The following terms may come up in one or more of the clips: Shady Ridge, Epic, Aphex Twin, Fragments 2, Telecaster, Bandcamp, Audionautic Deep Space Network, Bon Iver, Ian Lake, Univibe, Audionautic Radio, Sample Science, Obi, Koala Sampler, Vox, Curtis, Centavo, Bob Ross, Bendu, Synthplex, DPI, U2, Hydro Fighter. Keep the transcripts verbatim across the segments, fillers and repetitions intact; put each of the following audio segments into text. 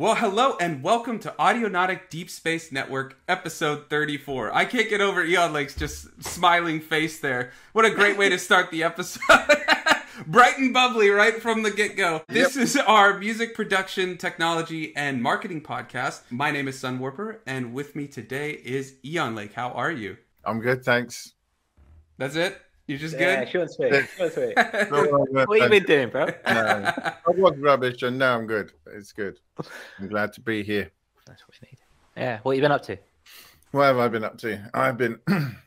Well, hello and welcome to Audionautic Deep Space Network, episode thirty-four. I can't get over Ian Lake's just smiling face there. What a great way to start the episode. Bright and bubbly right from the get-go. This yep. is our music production, technology, and marketing podcast. My name is Sun Warper, and with me today is Ian Lake. How are you? I'm good, thanks. That's it? You're just yeah, good? Yeah, short sweet, short sweet. What have you been doing, bro? No, I was rubbish and now I'm good. It's good. I'm glad to be here. That's what we need. Yeah, what have you been up to? What have I been up to? I've been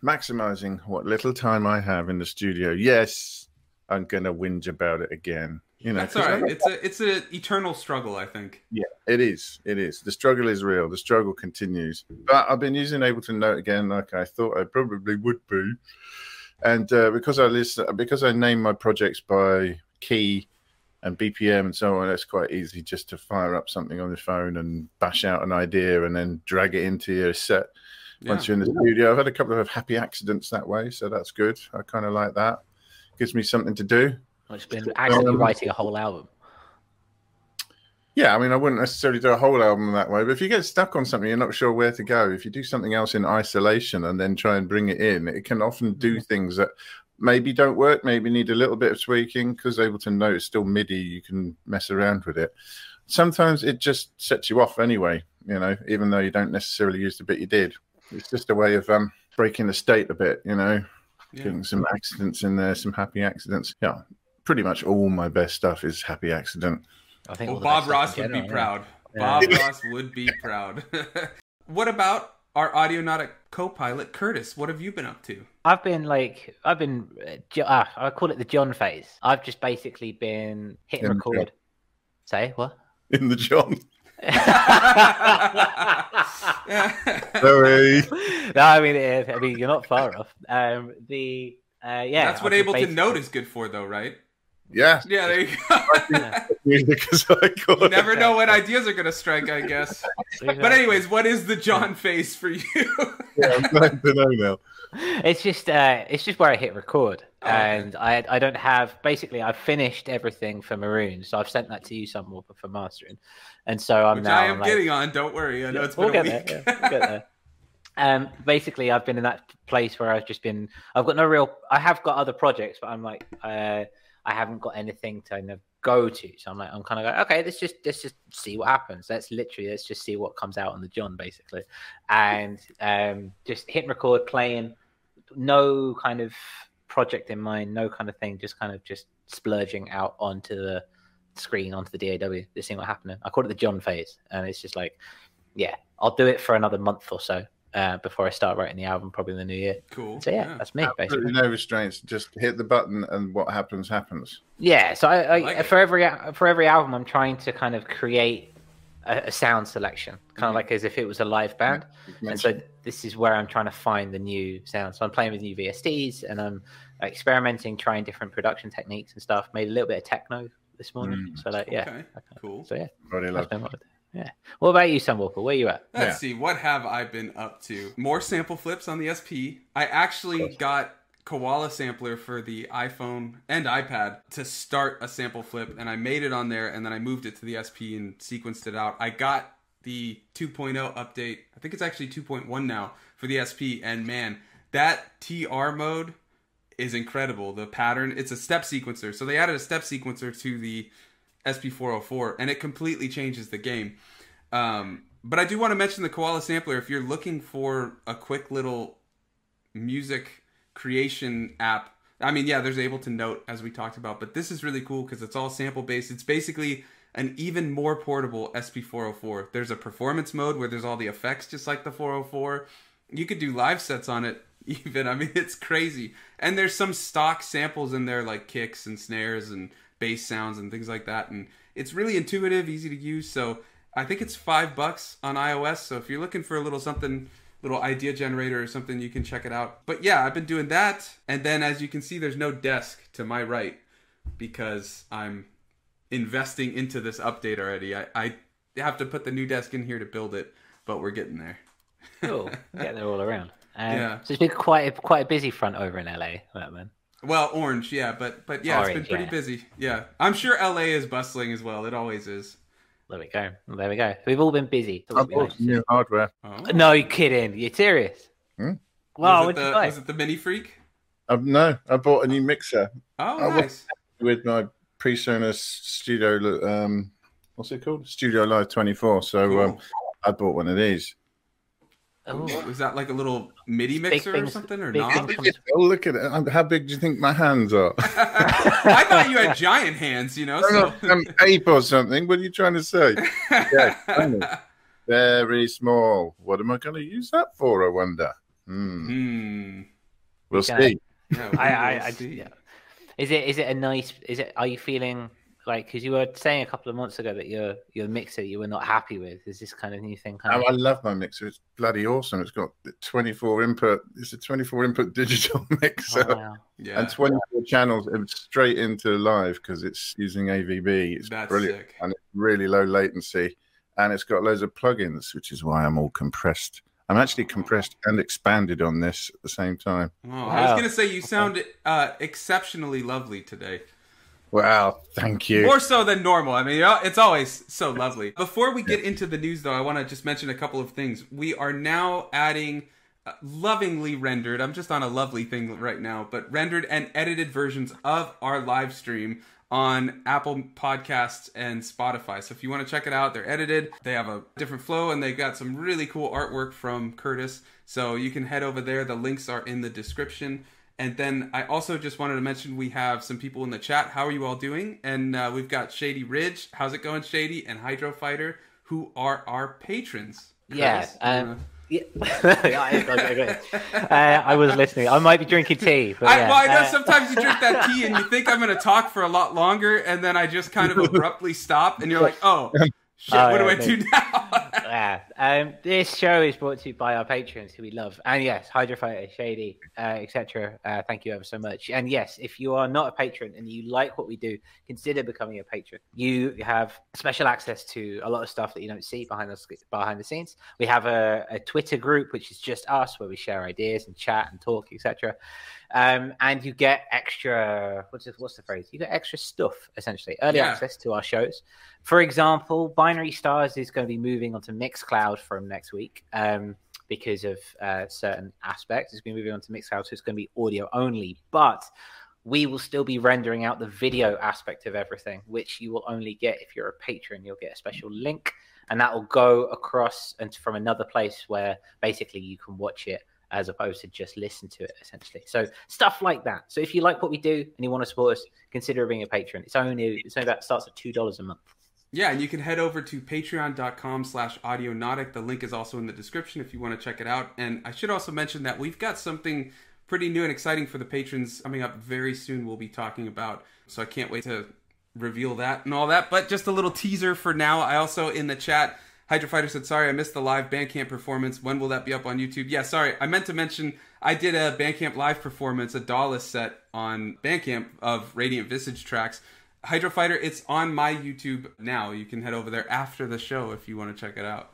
maximizing what little time I have in the studio. Yes, I'm going to whinge about it again. You know, that's all right. It's a, it's an eternal struggle, I think. Yeah, it is. It is. The struggle is real. The struggle continues. But I've been using Ableton Note again like I thought I probably would be. And uh, because I listen, because I name my projects by key and B P M and so on, it's quite easy just to fire up something on the phone and bash out an idea and then drag it into your set yeah. once you're in the yeah. studio. I've had a couple of happy accidents that way, so that's good. I kind of like that. Gives me something to do. It's been accidentally um, writing a whole album. Yeah, I mean, I wouldn't necessarily do a whole album that way, but if you get stuck on something, you're not sure where to go. If you do something else in isolation and then try and bring it in, it can often do things that maybe don't work, maybe need a little bit of tweaking, because Ableton Note is still MIDI, you can mess around with it. Sometimes it just sets you off anyway, you know, even though you don't necessarily use the bit you did. It's just a way of um, breaking the state a bit, you know, yeah. getting some accidents in there, some happy accidents. Yeah, pretty much all my best stuff is happy accident. I think well, Bob Ross would be proud. Bob Ross would be proud. What about our Audionautic co-pilot, Curtis? What have you been up to? I've been like, I've been, uh, I call it the John phase. I've just basically been hitting in record. Say what? In the John. Sorry. No, I mean, it, I mean, you're not far off. Um, the uh, yeah. That's what Ableton basically... Note is good for, though, right? Yeah. Yeah, there you go. You never know when ideas are going to strike, I guess. But anyways, what is the John phase for you? Yeah, I'm glad to know now. It's just, uh, it's just where I hit record. Oh, and okay. I I don't have, basically, I've finished everything for Maroon. So I've sent that to you, Sun Warper, for mastering. And so I'm Which now... I am I'm getting like, on, don't worry. I know yeah, it's been we'll a get week. There, yeah, we'll get there. Um, basically, I've been in that place where I've just been... I've got no real... I have got other projects, but I'm like... Uh, I haven't got anything to go to, so I'm like, I'm kind of like, okay, let's just let's just see what happens. Let's literally let's just see what comes out on the John, basically, and um, just hit record, playing, no kind of project in mind, no kind of thing, just kind of just splurging out onto the screen, onto the D A W, just seeing what happened. I call it the John phase, and it's just like, yeah, I'll do it for another month or so. Uh, before I start writing the album, probably in the new year. Cool. So yeah, yeah. that's me. Absolutely basically. No restraints. Just hit the button, and what happens happens. Yeah. So I, I, I like for it. every for every album, I'm trying to kind of create a, a sound selection, kind mm-hmm. of like as if it was a live band. Mm-hmm. And so this is where I'm trying to find the new sound. So I'm playing with new V S Ts, and I'm experimenting, trying different production techniques and stuff. Made a little bit of techno this morning. Mm-hmm. So like, yeah. Okay. Cool. So yeah. Really love it. Yeah. What about you, Sun Warper? Where you at? Let's yeah. see. What have I been up to? More sample flips on the S P. I actually got Koala Sampler for the iPhone and iPad to start a sample flip, and I made it on there, and then I moved it to the S P and sequenced it out. I got the two point oh update. I think it's actually two point one now for the S P, and man, that T R mode is incredible. The pattern, it's a step sequencer. So they added a step sequencer to the S P four oh four, and it completely changes the game. Um, but I do want to mention the Koala Sampler. If you're looking for a quick little music creation app, I mean, yeah, there's Ableton Note, as we talked about, but this is really cool because it's all sample-based. It's basically an even more portable S P four oh four. There's a performance mode where there's all the effects, just like the four oh four. You could do live sets on it, even. I mean, it's crazy. And there's some stock samples in there, like kicks and snares and bass sounds and things like that, and it's really intuitive, easy to use. So I think it's five bucks on iOS, so if you're looking for a little something, little idea generator or something, you can check it out. But yeah, I've been doing that, and then as you can see, there's no desk to my right because I'm investing into this update already. I, I have to put the new desk in here to build it, but we're getting there. Cool. Yeah, they're all around. Um, yeah. So it's been quite a, quite a busy front over in L A, that man. Well, orange, yeah, but but yeah, orange, it's been pretty yeah. busy. Yeah, I'm sure L A is bustling as well. It always is. There we go. There we go. We've all been busy. I've bought some new hardware. Oh. No, you're kidding. You're serious. Hmm? Wow, was it, the, was it the Mini Freak? Um, no, I bought a new mixer. Oh, I nice. With my PreSonus Studio, um, what's it called? Studio Live twenty-four. So cool. um, I bought one of these. Oh. Was that like a little MIDI mixer things, or something? Or not? Oh, look at it. How big do you think my hands are? I thought you had giant hands, you know? So. I'm ape or something. What are you trying to say? Yeah, very small. What am I going to use that for, I wonder? Hmm. Mm. We'll You're see. Gonna... Yeah, we I, I, I see. Yeah. Is it? Is it a nice? Is it? Are you feeling like? Because you were saying a couple of months ago that your your mixer you were not happy with. Is this kind of new thing coming? Oh, I love my mixer. It's bloody awesome. It's got twenty-four input. It's a twenty-four input digital mixer. Oh, wow. Yeah. And twenty-four yeah. channels straight into live because it's using A V B. It's That's brilliant sick. And it's really low latency. And it's got loads of plugins, which is why I'm all compressed. I'm actually compressed and expanded on this at the same time. Oh, wow. I was going to say, you sound uh, exceptionally lovely today. Wow, thank you. More so than normal. I mean, it's always so lovely. Before we get into the news, though, I want to just mention a couple of things. We are now adding uh, lovingly rendered. I'm just on a lovely thing right now. But rendered and edited versions of our live stream on Apple Podcasts and Spotify. So if you want to check it out, they're edited. They have a different flow, and they've got some really cool artwork from Curtis. So you can head over there. The links are in the description. And then I also just wanted to mention we have some people in the chat. How are you all doing? And uh, we've got Shady Ridge. How's it going, Shady? And Hydro Fighter, who are our patrons. Yes. Yeah, um... Yeah. uh, I was listening. I might be drinking tea. But I, yeah. Well, I know uh, sometimes you drink that tea and you think I'm going to talk for a lot longer, and then I just kind of abruptly stop, and you're like, "Oh, shit! Oh, what yeah, do I, I do now?" Yeah. Um, this show is brought to you by our patrons, who we love, and yes, Hydro Fighter, Shady, uh, et cetera. Uh, thank you ever so much. And yes, if you are not a patron and you like what we do, consider becoming a patron. You have special access to a lot of stuff that you don't see behind us behind the scenes. We have a, a Twitter group which is just us, where we share ideas and chat and talk, et cetera. Um, and you get extra, what's the, what's the phrase? You get extra stuff, essentially. Early yeah. access to our shows. For example, Binary Stars is going to be moving onto Mixcloud from next week um, because of uh, certain aspects. It's going to be moving onto Mixcloud, so it's going to be audio only. But we will still be rendering out the video aspect of everything, which you will only get if you're a patron. You'll get a special link, and that will go across and from another place where basically you can watch it, as opposed to just listen to it, essentially. So stuff like that. So if you like what we do and you want to support us, consider being a patron. It's only, it's only that starts at two dollars a month. Yeah, and you can head over to patreon.com slash Audionautic. The link is also in the description if you want to check it out. And I should also mention that we've got something pretty new and exciting for the patrons coming up very soon we'll be talking about. So I can't wait to reveal that and all that. But just a little teaser for now. I also, in the chat, Hydro Fighter said, sorry, I missed the live Bandcamp performance. When will that be up on YouTube? Yeah, sorry. I meant to mention I did a Bandcamp live performance, a Dallas set on Bandcamp of Radiant Visage tracks. Hydro Fighter, it's on my YouTube now. You can head over there after the show if you want to check it out.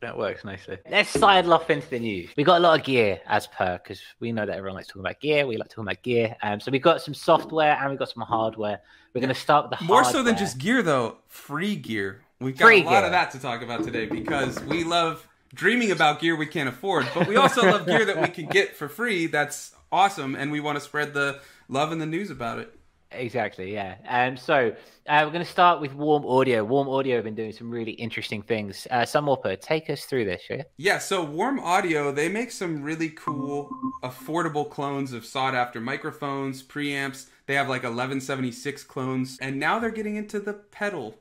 That works nicely. Let's sidle off into the news. We got a lot of gear as per, because we know that everyone likes talking about gear. We like talking about gear. Um, so we've got some software and we've got some hardware. We're going to start with the More hardware. More so than just gear, though. Free gear. We've got Free a lot gear. of that to talk about today because we love dreaming about gear we can't afford, but we also love gear that we can get for free. That's awesome, and we want to spread the love and the news about it. Exactly, yeah. Um, so uh, we're going to start with Warm Audio. Warm Audio have been doing some really interesting things. Uh, Sun Warper, take us through this, shall you? Yeah, so Warm Audio, they make some really cool, affordable clones of sought-after microphones, preamps. They have like eleven seventy-six clones, and now they're getting into the pedal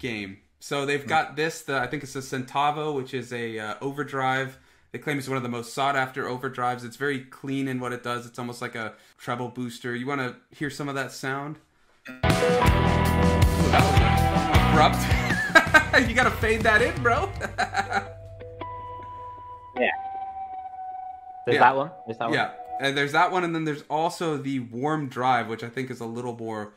game. So they've got this, the, I think it's a Centavo, which is a uh, overdrive. They claim it's one of the most sought-after overdrives. It's very clean in what it does. It's almost like a treble booster. You want to hear some of that sound? Ooh, that was abrupt. You got to fade that in, bro. yeah. There's yeah. that one. There's that one. Yeah, and there's that one, and then there's also the warm drive, which I think is a little more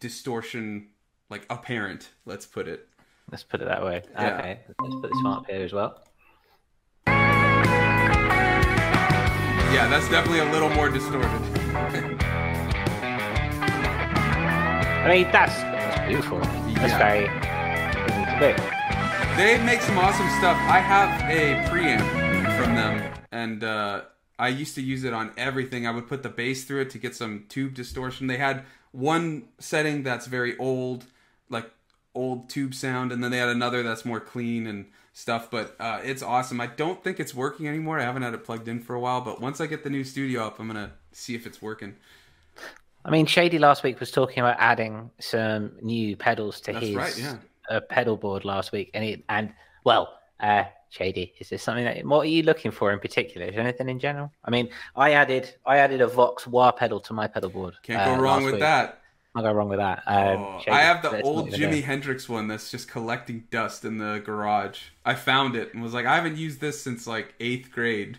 distortion. Like apparent, let's put it. Let's put it that way. Yeah. Okay, let's put this one up here as well. Yeah, that's definitely a little more distorted. I mean, that's, that's beautiful. That's yeah. very They. They make some awesome stuff. I have a preamp from them, and uh, I used to use it on everything. I would put the bass through it to get some tube distortion. They had one setting that's very old, like old tube sound, and then they had another that's more clean and stuff, but uh, it's awesome. I don't think it's working anymore. I haven't had it plugged in for a while, but once I get the new studio up, I'm going to see if it's working. I mean, Shady last week was talking about adding some new pedals to That's his right, yeah. uh, pedal board last week. And, it, and well, uh, Shady, is there something that, what are you looking for in particular? Is there anything in general? I mean, I added I added a Vox wah pedel to my pedal board. Can't go uh, wrong with week. that. I'll go wrong with that. Um, oh, Shady, I have the old Jimi Hendrix one that's just collecting dust in the garage. I found it and was like, I haven't used this since like eighth grade.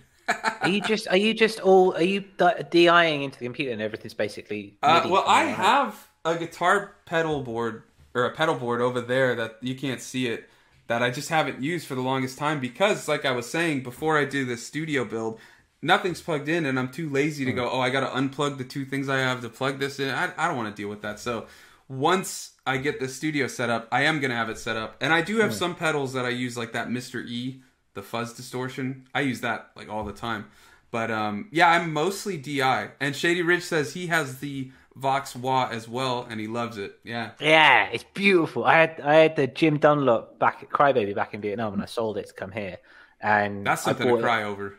Are you just? Are you just all? Are you D I-ing into the computer and everything's basically? Uh, well, I right? have a guitar pedal board or a pedal board over there that you can't see it. That I just haven't used for the longest time because, like I was saying before, I do this studio build. Nothing's plugged in, and I'm too lazy to go. Oh, I got to unplug the two things I have to plug this in. I, I don't want to deal with that. So once I get the studio set up, I am gonna have it set up, and I do have mm. some pedals that I use, like that Mister E. The fuzz distortion, I use that like all the time, but um yeah, I'm mostly D I. And Shady Ridge says he has the Vox wah as well and he loves it. Yeah, yeah, it's beautiful. I had I had the Jim Dunlop back at Crybaby back in Vietnam and I sold it to come here, and that's something to cry it. over.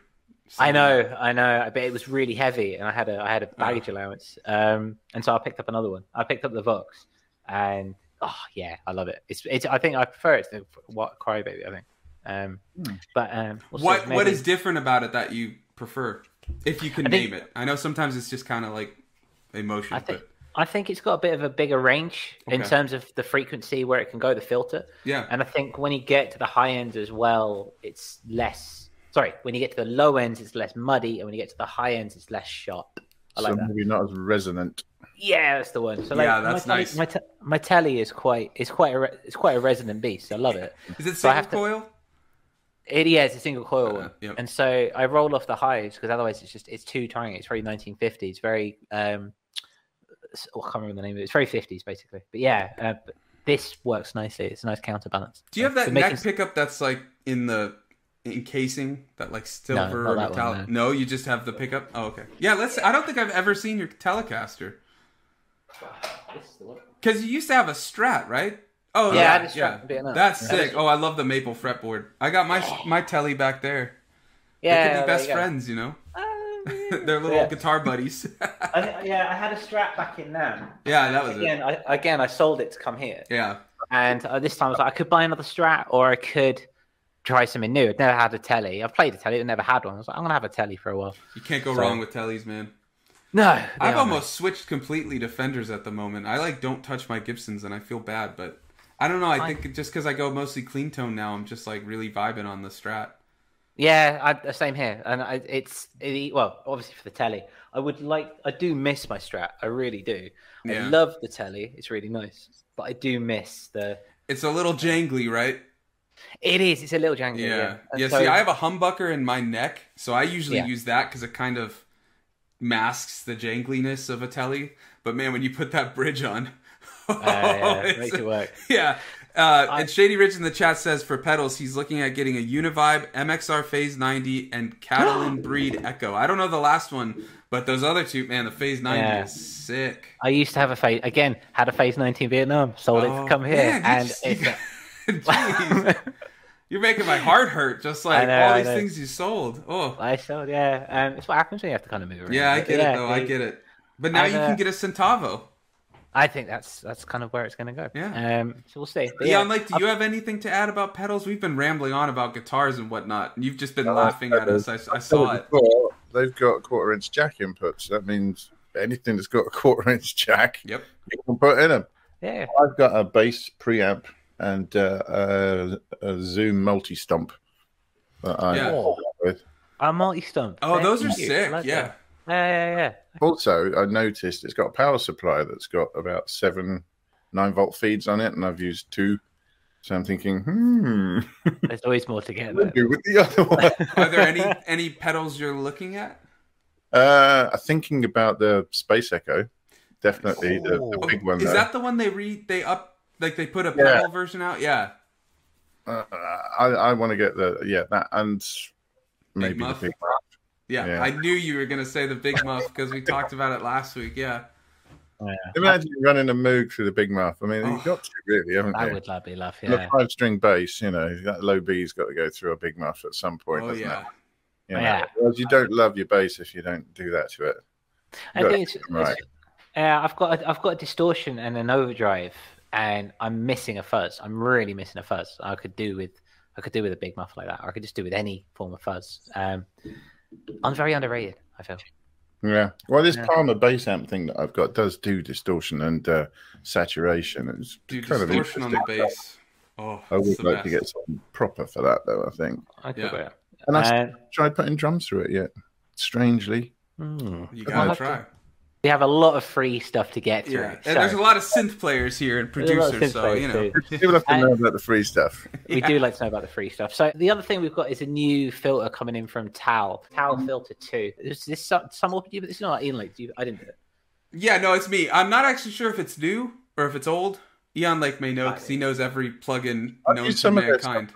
Something. I know, I know, but it was really heavy and I had a I had a baggage oh. allowance, um and so I picked up another one. I picked up the Vox, and oh yeah, I love it. It's it's I think I prefer it to what Crybaby, I think. Um, but um, what maybe... what is different about it that you prefer, if you can think, name it? I know sometimes it's just kind of like emotion. I think but... I think it's got a bit of a bigger range okay. in terms of the frequency where it can go, the filter. Yeah, and I think when you get to the high ends as well, it's less. Sorry, when you get to the low ends, it's less muddy, and when you get to the high ends, it's less sharp. I like so that. Maybe not as resonant. Yeah, that's the one. So like, yeah, that's my nice. Telly, my, te my telly is quite is quite a it's quite a resonant beast. I love it. Is it single so coil? To... It yeah, it's a single coil one, uh, yep. and so I roll off the highs because otherwise it's just it's too tiny. It's very nineteen fifties. It's very um, oh, I can't remember the name of it. It's very fifties basically. But yeah, uh, but this works nicely. It's a nice counterbalance. Do you have that so neck pickup that's like in the encasing that like silver no, or metallic? One, no. no, you just have the pickup. Oh, okay. Yeah, let's. I don't think I've ever seen your Telecaster. Because you used to have a Strat, right? Oh yeah, that, yeah. that's yeah. sick. Oh, I love the maple fretboard. I got my my telly back there. Yeah, they could be best you friends, you know. Uh, yeah. They're little yeah. guitar buddies. I, yeah, I had a Strat back in Nam. Yeah, that was again, it. I, again, I sold it to come here. Yeah, and uh, this time I was like, I could buy another Strat or I could try something new. I've never had a telly. I've played a telly, but never had one. I was like, I'm gonna have a telly for a while. You can't go so, wrong with tellies, man. No, I've almost nice. switched completely to Fenders at the moment. I like don't touch my Gibsons, and I feel bad, but. I don't know. I think I, just because I go mostly clean tone now, I'm just like really vibing on the Strat. Yeah, I, same here. And I, it's it, well, obviously for the telly, I would like. I do miss my Strat. I really do. Yeah. I love the telly. It's really nice, but I do miss the. It's a little jangly, right? It is. It's a little jangly. Yeah. Yeah. yeah so, see, I have a humbucker in my neck, so I usually yeah. use that because it kind of masks the jangliness of a telly. But man, when you put that bridge on. Uh, yeah, yeah. Makes it work. Yeah. Uh, I, and Shady Ridge in the chat says for pedals, he's looking at getting a Univibe, M X R Phase ninety, and Catalan Breed Echo. I don't know the last one, but those other two, man, the Phase ninety yeah. is sick. I used to have a Phase, again, had a Phase ninety in Vietnam, sold oh, it to come here. Man, and just, it's a... Jeez. You're making my heart hurt, just like know, all these things you sold. Oh, I sold, yeah. Um, it's what happens when you have to kind of move around. Yeah, I get yeah, it, though. They, I get it. But now and, you can get a Centavo. I think that's that's kind of where it's going to go. Yeah. Um, so we'll see. But yeah, yeah, I'm like, do you I've... have anything to add about pedals? We've been rambling on about guitars and whatnot. You've just been no, laughing at us. I, I saw it. Before, they've got quarter-inch jack inputs. That means anything that's got a quarter-inch jack, yep. you can put in them. Yeah. I've got a bass preamp and uh, a, a Zoom multi-stump that I yeah. oh. with. A multi-stump. Oh, Thank those are you. sick. Like yeah. That. Yeah, yeah, yeah. Also, I noticed it's got a power supply that's got about seven, nine volt feeds on it, and I've used two. So I'm thinking, hmm. There's always more to get. What do with the other one? Are there any any pedals you're looking at? Uh, I'm thinking about the Space Echo. Definitely oh. the, the big one. Is though. that the one they re they up like they put a pedal yeah. version out? Yeah. uh, I, I want to get the yeah that and maybe Big Muff. The Big Muff. Yeah, yeah, I knew you were going to say the Big Muff because we talked about it last week. Yeah. Yeah. Imagine running a Moog through the Big Muff. I mean, oh, you've got to, really, haven't you? I would gladly laugh, yeah. The five-string bass, you know, that low B's got to go through a Big Muff at some point, oh, doesn't yeah. it? You know, yeah. Because you don't love your bass if you don't do that to it. You I think it's, right. it's uh, I've got a, I've got a distortion and an overdrive, and I'm missing a fuzz. I'm really missing a fuzz. I could do with I could do with a Big Muff like that. Or I could just do with any form of fuzz. Um, I'm very underrated, I feel. Yeah, well, this yeah. Palmer bass amp thing that I've got does do distortion and uh, saturation. It's do kind distortion of on the bass. Oh, I would like best. to get something proper for that, though. I think. I could yeah. And I uh, tried putting drums through it yet. Strangely, mm. you gotta we'll try. To, we have a lot of free stuff to get through. Yeah. So. And there's a lot of synth players here and producers, so you know, people have to know about the free stuff. We yeah. do like to know about the free stuff. So the other thing we've got is a new filter coming in from Tal, Tal mm-hmm. Filter Two. Is this some, some up to you? But it's not Ian Lake. Do you, I didn't do it. Yeah, no, it's me. I'm not actually sure if it's new or if it's old. Ian Lake may know because he knows every plugin known to mankind.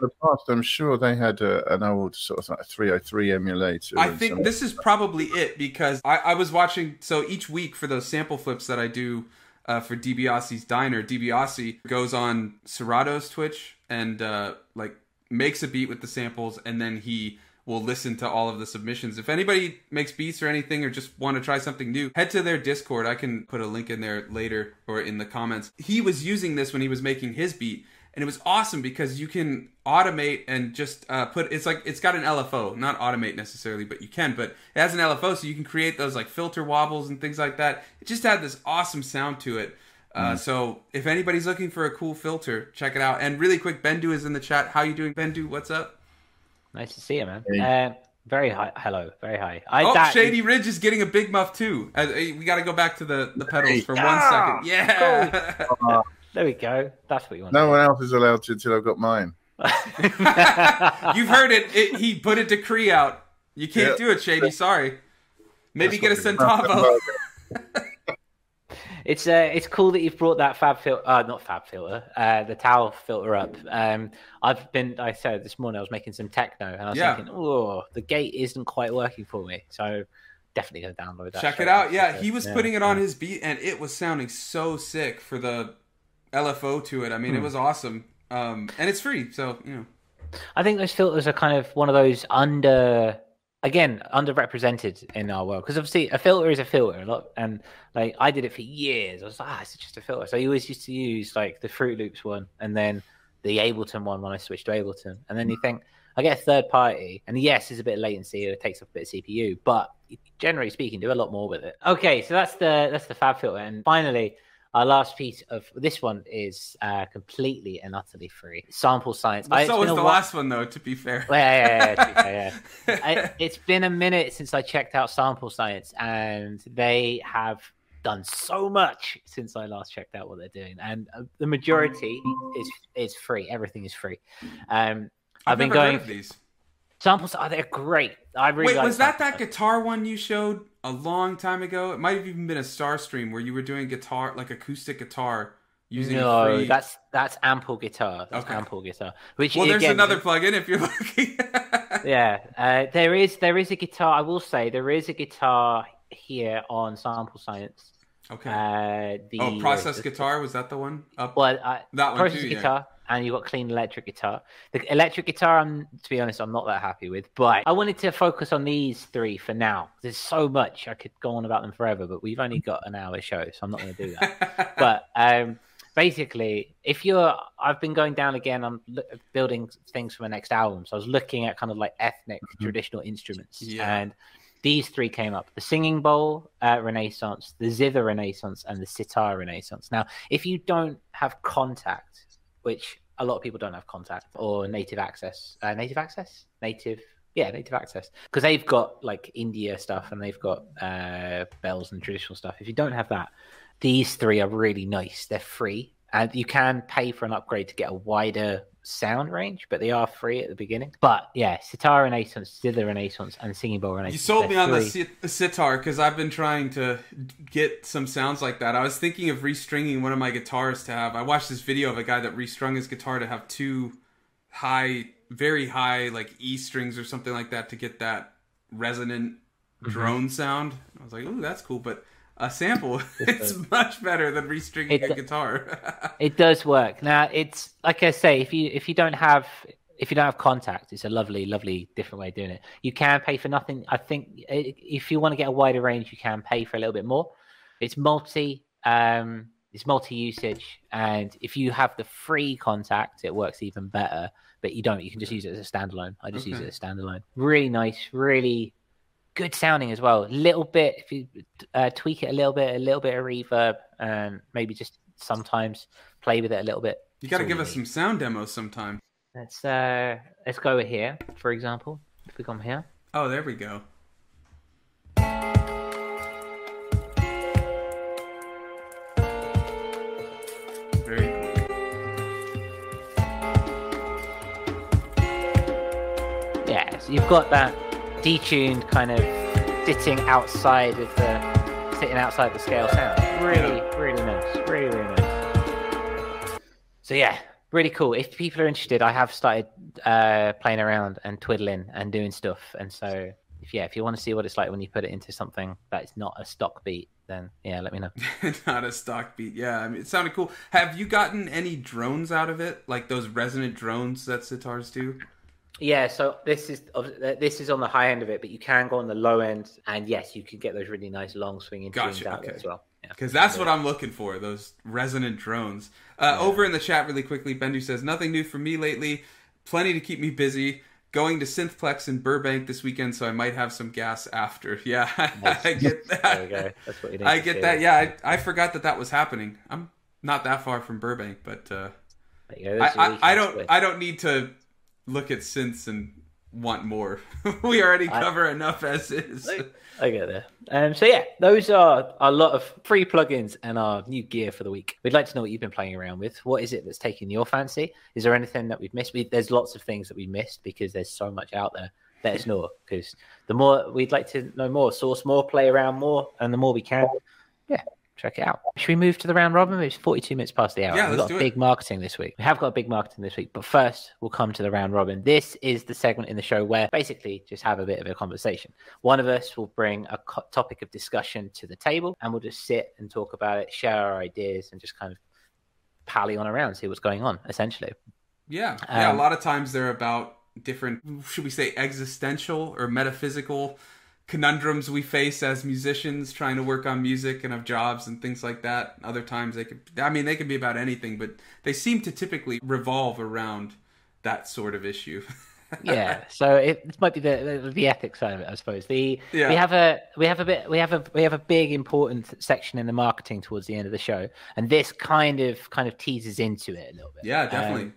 I'm sure they had a, an old sort of like three oh three emulator. I think this is probably it because I, I was watching. So each week for those sample flips that I do uh, for DiBiase's Diner, DiBiase goes on Serato's Twitch and uh, like makes a beat with the samples, and then he will listen to all of the submissions. If anybody makes beats or anything or just want to try something new, head to their Discord. I can put a link in there later or in the comments. He was using this when he was making his beat, and it was awesome because you can automate and just uh, put... It's like it's got an L F O. Not automate necessarily, but you can. But it has an L F O, so you can create those like filter wobbles and things like that. It just had this awesome sound to it. Uh, mm. So if anybody's looking for a cool filter, check it out. And really quick, Bendu is in the chat. How you doing, Bendu? What's up? Nice to see you, man. Hey. Uh, very high. Hello. Very high. I, oh, that... Shady Ridge is getting a Big Muff, too. Uh, we got to go back to the, the pedals hey. for ah! one second. Yeah. Cool. Uh, there we go. That's what you want. No one else is allowed to until I've got mine. You've heard it. it. He put a decree out. You can't yep. do it, Shady. Sorry. Maybe That's get a Centavo. It's uh, it's cool that you've brought that Fab filter, uh, not Fab filter, uh, the Towel filter up. Um, I've been, I said this morning, I was making some techno, and I was yeah. thinking, oh, the gate isn't quite working for me, so definitely gonna download that. Check it out, yeah. Because, he was yeah, putting it on yeah. his beat, and it was sounding so sick for the L F O to it. I mean, hmm. it was awesome, um, and it's free, so you know. I think those filters are kind of one of those under. Again, underrepresented in our world because obviously a filter is a filter, a lot, and like I did it for years. I was like, ah, it's just a filter. So I always used to use like the Fruit Loops one, and then the Ableton one when I switched to Ableton. And then you think I get a third party, and yes, there's a bit of latency, it takes up a bit of C P U, but generally speaking, do a lot more with it. Okay, so that's the that's the Fab filter, and finally. Our last piece of this one is uh, completely and utterly free. Sample Science. But so I, was the while... last one, though, to be fair. Well, yeah, yeah, yeah. To be fair, yeah. I, it's been a minute since I checked out Sample Science, and they have done so much since I last checked out what they're doing. And uh, the majority is is free. Everything is free. Um, I've, I've been never going heard of these. Samples are oh, they're great. I really Wait, like was that that guitar one you showed? A long time ago, it might have even been a star stream where you were doing guitar, like acoustic guitar, using. No, free... that's that's ample guitar. That's okay. ample guitar. Which well, there's again, another plugin if you're looking. yeah, uh, there is there is a guitar. I will say there is a guitar here on Sample Science. Okay. Uh, the, oh, process uh, the, guitar was that the one? Up well, uh, that one process too, guitar. Yeah. And you got clean electric guitar. The electric guitar, I'm, to be honest, I'm not that happy with. But I wanted to focus on these three for now. There's so much. I could go on about them forever, but we've only got an hour show, so I'm not going to do that. but um, basically, if you're... I've been going down again. I'm building things for my next album. So I was looking at kind of like ethnic, mm-hmm. traditional instruments. Yeah. And these three came up. The singing bowl uh, Renaissance, the zither Renaissance, and the sitar Renaissance. Now, if you don't have contact... which a lot of people don't have contact or native access, uh, native access, native, yeah, native access, because they've got like India stuff and they've got uh, bells and traditional stuff. If you don't have that, these three are really nice. They're free, and you can pay for an upgrade to get a wider sound range, but they are free at the beginning. But yeah, sitar Renaissance, zither Renaissance, and singing bowl Renaissance. You sold me on the sitar because I've been trying to get some sounds like that. I was thinking of restringing one of my guitars to have. I watched this video of a guy that restrung his guitar to have two high, very high, like E strings or something like that to get that resonant drone mm-hmm. sound. I was like, ooh, that's cool. But a sample, it's much better than restringing it, a guitar. It does work. Now, it's like I say, if you if you don't have if you don't have contact, it's a lovely, lovely different way of doing it. You can pay for nothing. I think if you want to get a wider range, you can pay for a little bit more. It's multi, um, it's multi-usage, and if you have the free contact, it works even better. But you don't. You can just use it as a standalone. I just okay. use it as standalone. Really nice. Really. Good sounding as well. A little bit, if you uh, tweak it a little bit, a little bit of reverb, and maybe just sometimes play with it a little bit. You got to give us some sound demos sometime. Let's uh, let's go over here, for example. If we come here. Oh, there we go. Very cool. Yeah, so you've got that. Detuned, kind of sitting outside of the sitting outside the scale sound. Really, really nice. Really, really nice. So yeah, really cool. If people are interested, I have started uh, playing around and twiddling and doing stuff. And so, if yeah, if you want to see what it's like when you put it into something that's not a stock beat, then yeah, let me know. Not a stock beat. Yeah, I mean, it sounded cool. Have you gotten any drones out of it, like those resonant drones that sitars do? Yeah, so this is this is on the high end of it, but you can go on the low end, and yes, you can get those really nice long swinging tunes gotcha, out okay. there as well. Because yeah. that's yeah. what I'm looking for, those resonant drones. Uh, yeah. Over in the chat really quickly, Bendu says, nothing new for me lately, plenty to keep me busy. Going to Synthplex in Burbank this weekend, so I might have some gas after. Yeah, nice. I get that. There we go. That's what you need I get see. That. Yeah, I, I forgot that that was happening. I'm not that far from Burbank, but uh, yeah, I, I, I don't split. I don't need to... look at synths and want more. We already cover I, enough as is. I get there. Um, so yeah, those are a lot of free plugins and our new gear for the week. We'd like to know what you've been playing around with. What is it that's taking your fancy? Is there anything that we've missed? We, there's lots of things that we missed because there's so much out there. Let us know, because the more we'd like to know more, source more, play around more, and the more we can, yeah. check it out. Should we move to the round robin? It's forty-two minutes past the hour. Yeah, We've got big it. marketing this week. We have got big marketing this week, but first we'll come to the round robin. This is the segment in the show where basically just have a bit of a conversation. One of us will bring a co- topic of discussion to the table, and we'll just sit and talk about it, share our ideas, and just kind of pally on around, see what's going on, essentially. Yeah. Um, yeah. A lot of times they're about different, should we say, existential or metaphysical conundrums we face as musicians trying to work on music and have jobs and things like that. Other times they could, I mean, they can be about anything, but they seem to typically revolve around that sort of issue. Yeah, so it, it might be the, the the ethics side of it, I suppose. The yeah. we have a we have a bit we have a we have a big important section in the marketing towards the end of the show, and this kind of kind of teases into it a little bit. Yeah, definitely. Um,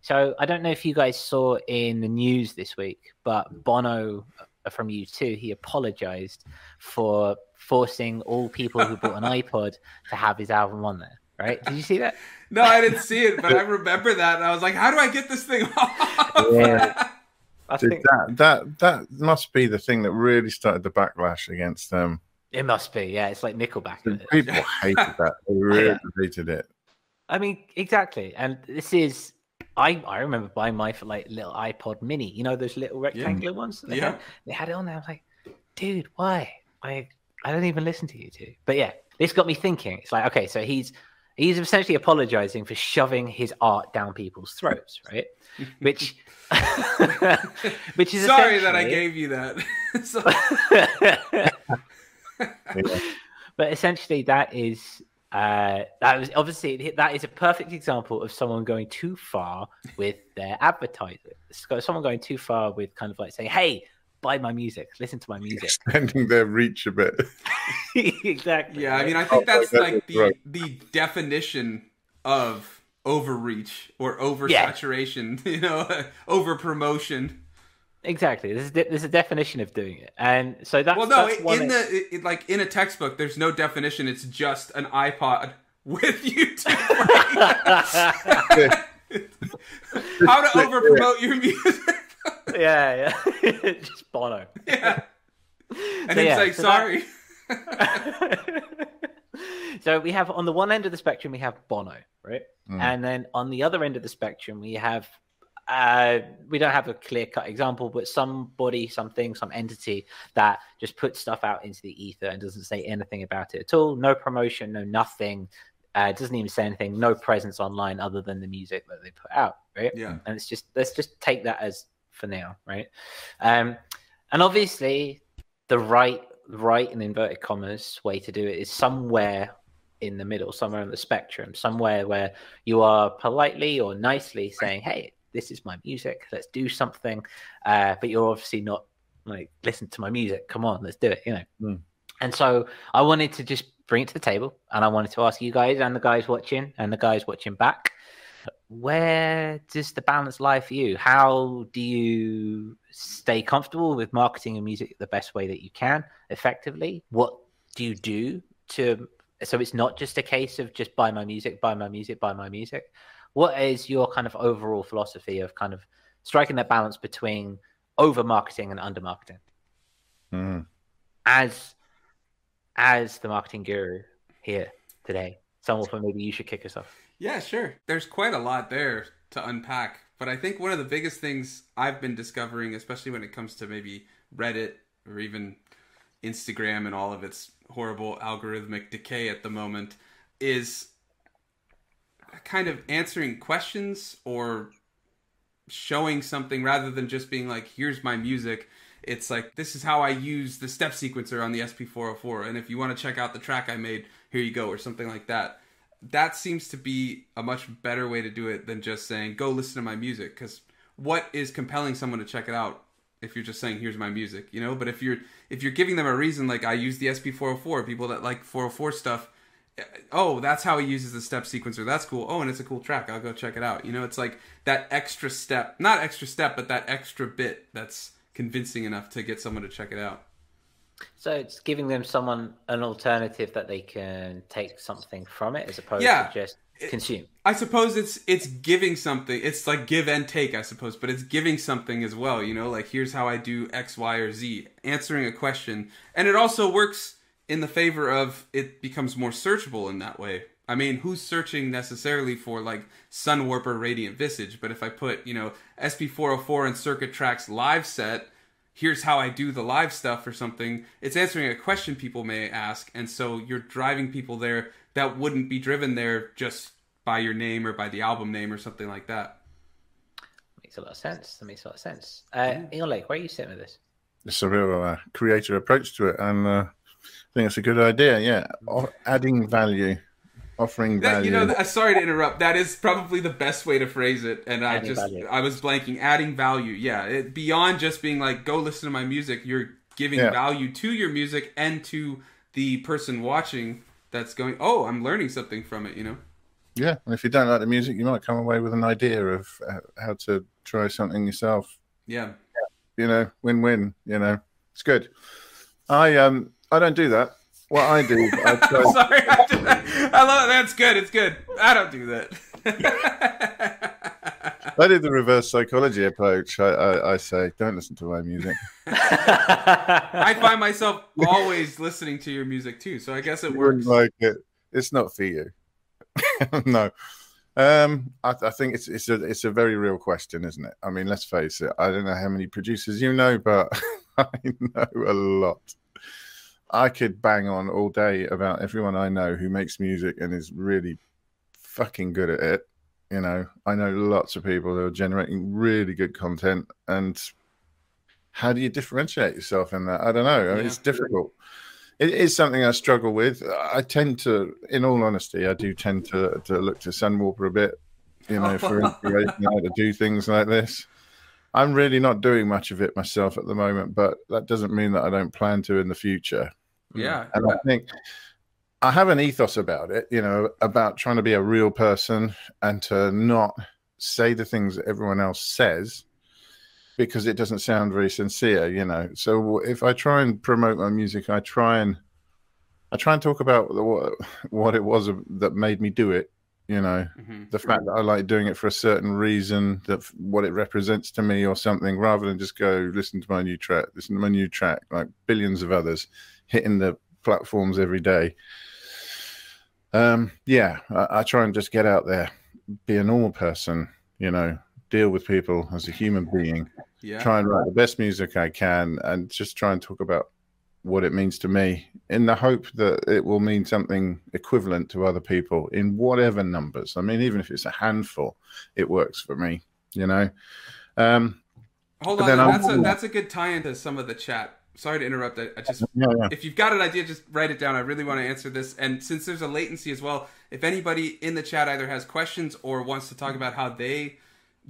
so I don't know if you guys saw in the news this week, but Bono. From U two, he apologized for forcing all people who bought an iPod to have his album on there. Right? Did you see that? No, I didn't see it, but I remember that, and I was like, "How do I get this thing off?" Yeah. I think... that, that that must be the thing that really started the backlash against them. It must be, yeah. It's like Nickelback. People hated that. They really yeah. hated it. I mean, exactly, and this is. I, I remember buying my for like little iPod mini, you know, those little rectangular yeah. ones. They, yeah. had, they had it on there. I was like, dude, why? I I don't even listen to you two. But yeah, this got me thinking. It's like, okay, so he's he's essentially apologizing for shoving his art down people's throats, right? Which, which is sorry essentially... that I gave you that. yeah. But essentially, that is. Uh, that was obviously that is a perfect example of someone going too far with their advertising. Someone going too far with kind of like saying, "Hey, buy my music, listen to my music," extending their reach a bit. Exactly. Yeah, I mean, I think that's like the the definition of overreach or oversaturation. Yeah. You know, over promotion. Exactly. There's a, de- there's a definition of doing it, and so that's well, no. That's one in it... the it, like in a textbook, there's no definition. It's just an iPod with YouTube. How to over promote your music? yeah, yeah. Just Bono. Yeah. And so, he's yeah, like, so sorry. That... So we have on the one end of the spectrum we have Bono, right, mm. and then on the other end of the spectrum we have uh, we don't have a clear-cut example, but somebody, something, some entity that just puts stuff out into the ether and doesn't say anything about it at all. No promotion, no nothing. Uh, doesn't even say anything. No presence online other than the music that they put out, right? Yeah. And it's just, let's just take that as for now, right? Um, and obviously, the right, right in inverted commas way to do it is somewhere in the middle, somewhere on the spectrum, somewhere where you are politely or nicely saying, hey, this is my music, let's do something. Uh, but you're obviously not like, listen to my music, come on, let's do it, you know? Mm. And so I wanted to just bring it to the table, and I wanted to ask you guys and the guys watching and the guys watching back, where does the balance lie for you? How do you stay comfortable with marketing your music the best way that you can effectively? What do you do to... So it's not just a case of just buy my music, buy my music, buy my music. What is your kind of overall philosophy of kind of striking that balance between over-marketing and under-marketing? Mm. As, as the marketing guru here today, Sun Warper, maybe you should kick us off. Yeah, sure. There's quite a lot there to unpack. But I think one of the biggest things I've been discovering, especially when it comes to maybe Reddit or even Instagram and all of its horrible algorithmic decay at the moment, is kind of answering questions or showing something rather than just being like, here's my music. It's like, this is how I use the step sequencer on the S P four oh four, and if you want to check out the track I made, here you go, or something like that. That seems to be a much better way to do it than just saying, go listen to my music, because what is compelling someone to check it out if you're just saying, here's my music, you know? But if you're if you're giving them a reason, like I use the S P four oh four, people that like four oh four stuff, oh, that's how he uses the step sequencer, that's cool, oh, and it's a cool track, I'll go check it out. You know, it's like that extra step, not extra step, but that extra bit that's convincing enough to get someone to check it out. So it's giving them someone an alternative that they can take something from it as opposed yeah. to just... consume. I suppose it's it's giving something. It's like give and take, I suppose, but it's giving something as well, you know, like here's how I do X, Y, or Z, answering a question. And it also works in the favor of, it becomes more searchable in that way. I mean, who's searching necessarily for like Sun Warper Radiant Visage? But if I put, you know, S P four oh four and Circuit Tracks live set, here's how I do the live stuff or something, it's answering a question people may ask, and so you're driving people there that wouldn't be driven there just by your name or by the album name or something like that. Makes a lot of sense. That makes a lot of sense. Uh, Ian Lake, where are you sitting with this? It's a real uh, creative approach to it, and uh, I think it's a good idea. Yeah, o adding value, offering value. That, you know, sorry to interrupt. That is probably the best way to phrase it. And I adding just, value. I was blanking. Adding value. Yeah, it, beyond just being like, go listen to my music. You're giving yeah. value to your music and to the person watching. That's going, oh, I'm learning something from it, you know? Yeah, and if you don't like the music, you might come away with an idea of uh, how to try something yourself. Yeah. You know, win-win, you know. It's good. I um, I don't do that. What I do... I try... I'm sorry, I, did that. I love it. That's good, it's good. I don't do that. I did the reverse psychology approach. I, I, I say, don't listen to my music. I find myself always listening to your music too, so I guess it works. Like it. It's not for you. No, um, I, I think it's it's a it's a very real question, isn't it? I mean, let's face it. I don't know how many producers you know, but I know a lot. I could bang on all day about everyone I know who makes music and is really fucking good at it. You know, I know lots of people who are generating really good content, and how do you differentiate yourself in that? I don't know. I mean, yeah. It's difficult. It is something I struggle with. I tend to, in all honesty, I do tend to, to look to Sun Warper a bit, you know, for inspiration, how to do things like this. I'm really not doing much of it myself at the moment, but that doesn't mean that I don't plan to in the future. Yeah. And yeah. I think... I have an ethos about it, you know, about trying to be a real person and to not say the things that everyone else says because it doesn't sound very sincere, you know. So if I try and promote my music, I try and I try and talk about the, what it was that made me do it, you know, mm-hmm. the fact that I like doing it for a certain reason, that what it represents to me or something, rather than just go listen to my new track, listen to my new track, like billions of others hitting the platforms every day. Um, yeah, I, I try and just get out there, be a normal person, you know, deal with people as a human being, yeah. try and write the best music I can, and just try and talk about what it means to me in the hope that it will mean something equivalent to other people in whatever numbers. I mean, even if it's a handful, it works for me, you know? Um, Hold on, then that's, a, that's a good tie-in to some of the chat. Sorry to interrupt. I, I just, yeah, yeah. If you've got an idea, just write it down. I really want to answer this. And since there's a latency as well, if anybody in the chat either has questions or wants to talk about how they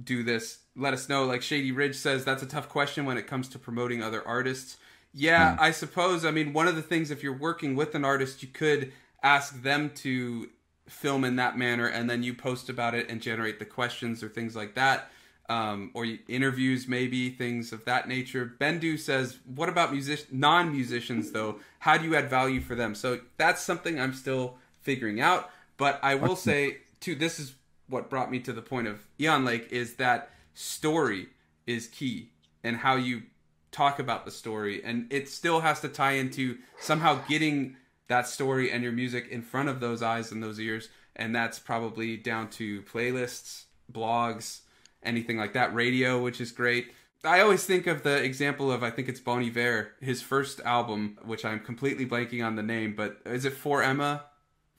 do this, let us know. Like Shady Ridge says, that's a tough question when it comes to promoting other artists. Yeah, mm. I suppose. I mean, one of the things, if you're working with an artist, you could ask them to film in that manner, and then you post about it and generate the questions or things like that. Um, or interviews, maybe, things of that nature. Bendu says, what about music- non-musicians, though? How do you add value for them? So that's something I'm still figuring out. But I will say, too, this is what brought me to the point of Ian Lake, is that story is key and how you talk about the story. And it still has to tie into somehow getting that story and your music in front of those eyes and those ears. And that's probably down to playlists, blogs, anything like that, radio, which is great. I always think of the example of, I think it's Bon Iver, his first album, which I'm completely blanking on the name, but is it For Emma,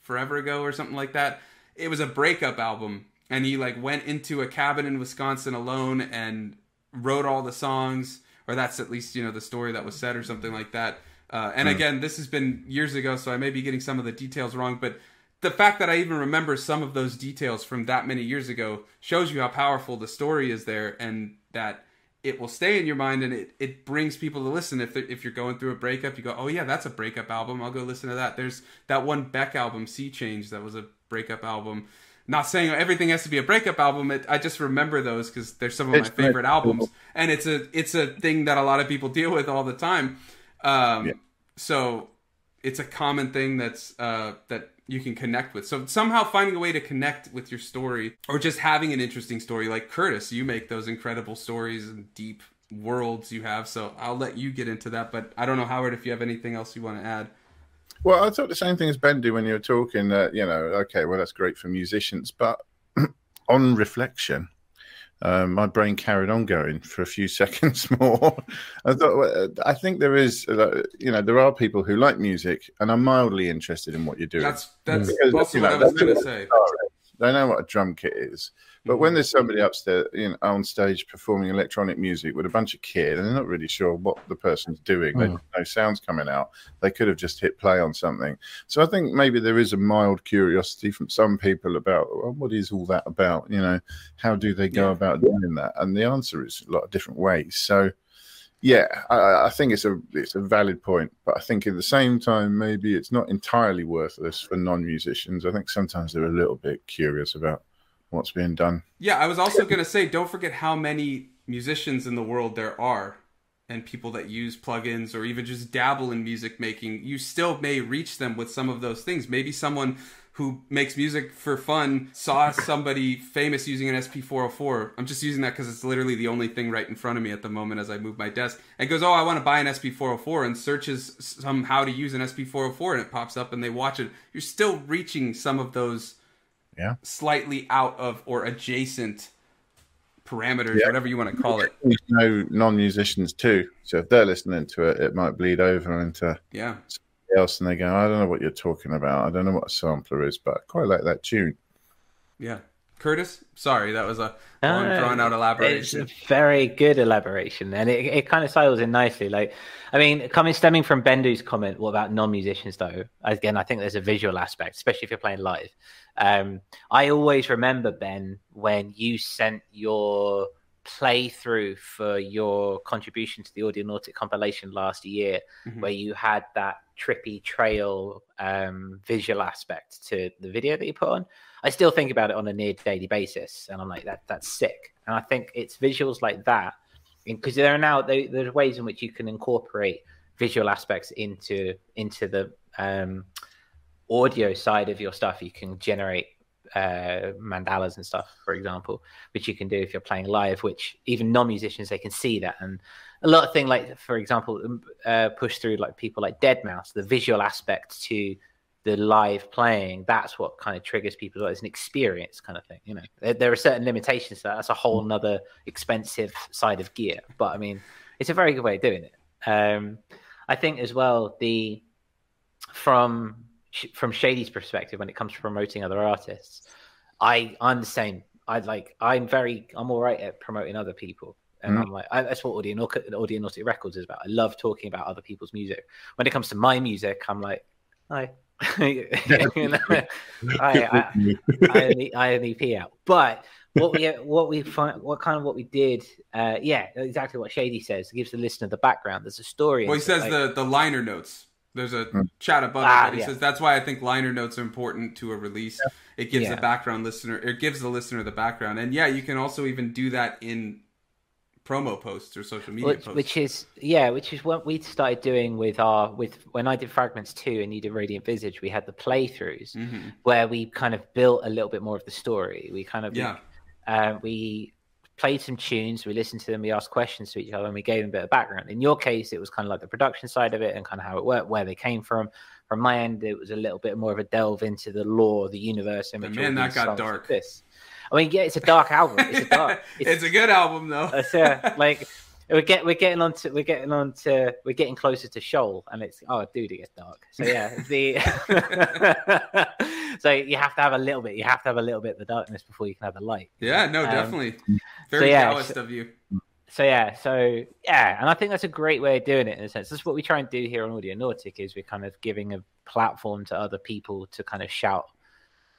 Forever Ago or something like that? It was a breakup album, and he like went into a cabin in Wisconsin alone and wrote all the songs, or that's at least, you know, the story that was said or something like that. Uh, and mm. again, this has been years ago, so I may be getting some of the details wrong, but the fact that I even remember some of those details from that many years ago shows you how powerful the story is there, and that it will stay in your mind, and it, it brings people to listen. If if you're going through a breakup, you go, oh yeah, that's a breakup album. I'll go listen to that. There's that one Beck album, Sea Change, that was a breakup album. Not saying everything has to be a breakup album. It, I just remember those because they're some of it's my favorite great. albums. And it's a, it's a thing that a lot of people deal with all the time. Um, yeah. So it's a common thing that's uh, that you can connect with. So somehow finding a way to connect with your story, or just having an interesting story. Like Curtis, you make those incredible stories and deep worlds you have. So I'll let you get into that, but I don't know, Howard, if you have anything else you want to add. Well, I thought the same thing as Bendu when you were talking that, you know, okay, well, that's great for musicians, but on reflection, Um, my brain carried on going for a few seconds more. I thought, I think there is, you know, there are people who like music, and I'm mildly interested in what you're doing. That's that's because, what know, I was going to say. They know what a drum kit is, but mm-hmm. when there's somebody upstairs, you know, on stage performing electronic music with a bunch of kid, and they're not really sure what the person's doing, mm. there's no sounds coming out. They could have just hit play on something. So I think maybe there is a mild curiosity from some people about, well, what is all that about? You know, how do they go yeah. about doing that? And the answer is a lot of different ways. So yeah, I, I think it's a it's a valid point, but I think at the same time, maybe it's not entirely worthless for non-musicians. I think sometimes they're a little bit curious about what's being done. Yeah, I was also going to say, don't forget how many musicians in the world there are, and people that use plugins or even just dabble in music making. You still may reach them with some of those things. Maybe someone who makes music for fun saw somebody famous using an S P four oh four. I'm just using that because it's literally the only thing right in front of me at the moment as I move my desk. And goes, oh, I want to buy an S P four oh four, and searches some how to use an S P four oh four, and it pops up and they watch it. You're still reaching some of those yeah. slightly out of or adjacent parameters, yeah. whatever you want to call it. You know, non-musicians too. So if they're listening to it, it might bleed over into... yeah. else, and they go, I don't know what you're talking about. I don't know what a sampler is, but I quite like that tune. Yeah. Curtis? Sorry, that was a long, uh, drawn-out elaboration. It's a very good elaboration, and it, it kind of sidles in nicely. Like, I mean, coming stemming from Bendu's comment, what about non-musicians, though? Again, I think there's a visual aspect, especially if you're playing live. Um, I always remember, Ben, when you sent your playthrough for your contribution to the Audionautic compilation last year, mm-hmm. where you had that trippy trail um visual aspect to the video that you put on. I still think about it on a near daily basis, and I'm like, that that's sick. And I think it's visuals like that, because there are now there, there's ways in which you can incorporate visual aspects into into the um audio side of your stuff. You can generate uh mandalas and stuff, for example, which you can do if you're playing live, which even non-musicians, they can see that. And a lot of thing, like for example, uh push through, like people like Deadmau five, the visual aspect to the live playing, that's what kind of triggers people. It's an experience kind of thing, you know. There, there are certain limitations to that. That's a whole nother expensive side of gear. But I mean, it's a very good way of doing it. Um, I think as well, the from from Shady's perspective, when it comes to promoting other artists, I I'm the same. I like I'm very I'm all right at promoting other people. And mm-hmm. I'm like, I, that's what Audionautic Records is about. I love talking about other people's music. When it comes to my music, I'm like, hi. you know, I, I, I, I have E P out. But what we what we find what kind of what we did, uh, yeah, exactly what Shady says. It gives the listener the background. There's a story. Well, he says like, the the liner notes. There's a mm. chat above ah, it. He yeah. says that's why I think liner notes are important to a release. Yeah. It gives yeah. the background listener. It gives the listener the background. And yeah, you can also even do that in promo posts or social media which, posts. Which is, yeah, which is what we started doing with our, with when I did Fragments two and you did Radiant Visage, we had the playthroughs mm-hmm. where we kind of built a little bit more of the story. We kind of, yeah. um, we played some tunes, we listened to them, we asked questions to each other, and we gave them a bit of background. In your case, it was kind of like the production side of it and kind of how it worked, where they came from. From my end, it was a little bit more of a delve into the lore, the universe. And man, that got dark. Like this. I mean, yeah, it's a dark album. It's a dark. It's, it's a good album, though. It's a, like we're get we're getting on to we're getting on to we're getting closer to Shoal, and it's oh, dude, it gets dark. So yeah, the so you have to have a little bit. You have to have a little bit of the darkness before you can have the light. Yeah, no, um, definitely. Very so, yeah, jealous so, of you. So yeah, so yeah, and I think that's a great way of doing it in a sense. That's what we try and do here on Audionautic is we're kind of giving a platform to other people to kind of shout.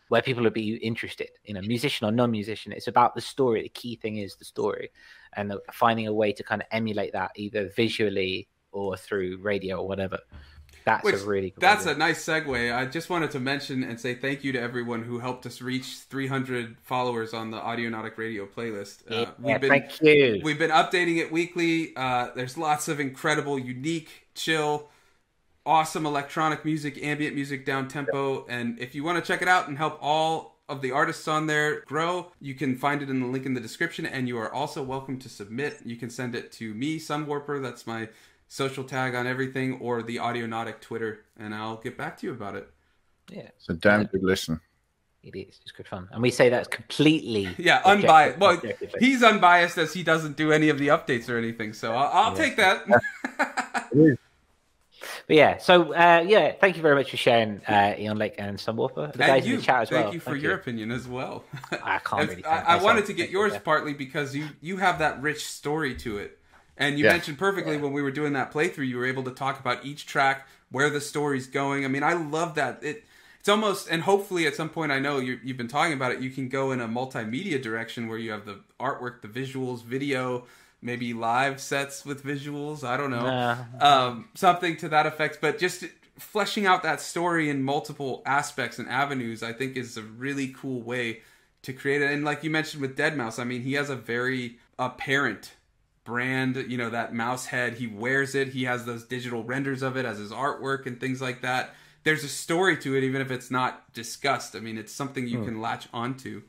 Where people would be interested, you know, musician or non-musician. It's about the story. The key thing is the story and the, finding a way to kind of emulate that either visually or through radio or whatever. That's Which, a really good That's idea. A nice segue. I just wanted to mention and say thank you to everyone who helped us reach three hundred followers on the Audionautic Radio playlist. Uh, yeah, we've been, thank you. We've been updating it weekly. Uh, there's lots of incredible, unique, chill, awesome electronic music, ambient music, down tempo, and if you want to check it out and help all of the artists on there grow, you can find it in the link in the description. And you are also welcome to submit. You can send it to me, Sun Warper, that's my social tag on everything, or the Audionautic Twitter, and I'll get back to you about it. Yeah, it's a damn good listen. It is. It's good fun. And we say that's completely... Yeah, unbiased. Well, he's unbiased as he doesn't do any of the updates or anything, so I'll, I'll take that. But yeah, so uh, yeah, thank you very much for sharing, uh, Ian Lake and Sun Warper. The guys you, in the chat as thank well. You for thank your you. Opinion as well. I can't really. I, I wanted to get yours yeah. partly because you you have that rich story to it, and you yeah. mentioned perfectly yeah. when we were doing that playthrough, you were able to talk about each track, where the story's going. I mean, I love that. It it's almost, and hopefully at some point, I know you, you've been talking about it. You can go in a multimedia direction where you have the artwork, the visuals, video. Maybe live sets with visuals. I don't know. Nah. Um, something to that effect. But just fleshing out that story in multiple aspects and avenues, I think, is a really cool way to create it. And like you mentioned with deadmouse, I mean, he has a very apparent brand. You know, that mouse head, he wears it. He has those digital renders of it as his artwork and things like that. There's a story to it, even if it's not discussed. I mean, it's something you hmm. can latch onto.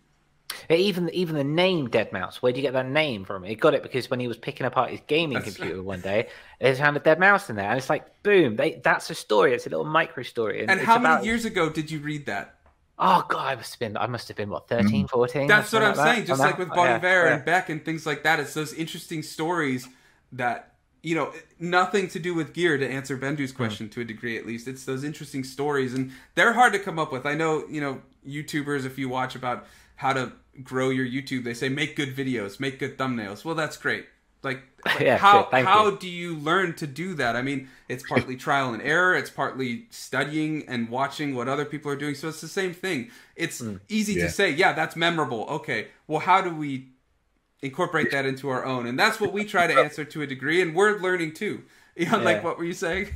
Even even the name deadmouse, where do you get that name from? He got it because when he was picking apart his gaming that's computer right. one day, there's a deadmouse in there, and it's like, boom, they, that's a story. It's a little micro story. And, and how many about... years ago did you read that? Oh, God, I must have been, I must have been what, thirteen, fourteen? That's what I'm like saying, that? Just like with Bon Iver oh, yeah. and Beck and things like that. It's those interesting stories that, you know, nothing to do with gear, to answer Bendu's question mm. to a degree at least. It's those interesting stories, and they're hard to come up with. I know, you know, YouTubers, if you watch about... how to grow your YouTube, they say make good videos, make good thumbnails. Well, that's great. Like, like yeah, how sure, how you. do you learn to do that? I mean, it's partly trial and error. It's partly studying and watching what other people are doing. So it's the same thing. It's mm, easy yeah. to say, yeah, that's memorable. Okay, well, how do we incorporate that into our own? And that's what we try to answer to a degree. And we're learning too. You know, yeah. Like, what were you saying?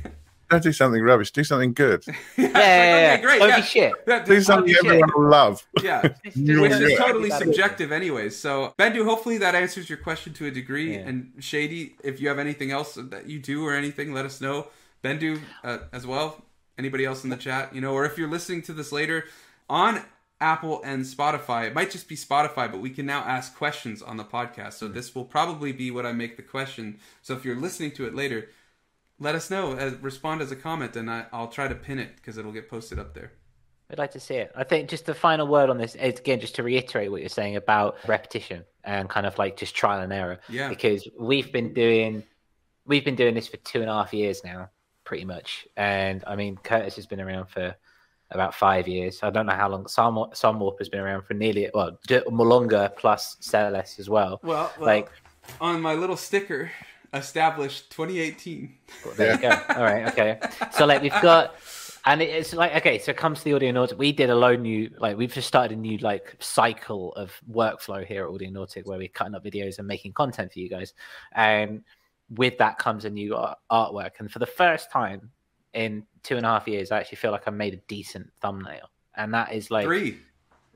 Don't do something rubbish. Do something good. yeah, yeah, like, yeah, okay, great. Don't yeah. be shit. Yeah, do something shit. Everyone will love. Yeah, which is totally subjective, anyways. So, Bendu, hopefully that answers your question to a degree. Yeah. And Shady, if you have anything else that you do or anything, let us know. Bendu, uh, as well. Anybody else in the chat, you know, or if you're listening to this later on Apple and Spotify, it might just be Spotify, but we can now ask questions on the podcast. So mm-hmm. this will probably be what I make the question. So if you're listening to it later, let us know. As, respond as a comment, and I, I'll try to pin it because it'll get posted up there. I'd like to see it. I think just the final word on this is, again, just to reiterate what you're saying about repetition and kind of like just trial and error. Yeah. Because we've been doing we've been doing this for two and a half years now, pretty much. And I mean, Curtis has been around for about five years. I don't know how long. Sun Warper has been around for nearly, well, longer, plus Celeste as well. Well, well, like on my little sticker, established twenty eighteen. Well, there you go. All right. Okay. So like we've got. And it's like, okay, so it comes to the Audionautic. We did a low new, like we've just started a new like cycle of workflow here at Audionautic where we're cutting up videos and making content for you guys. And with that comes a new art- artwork. And for the first time in two and a half years, I actually feel like I made a decent thumbnail. And that is like... Three.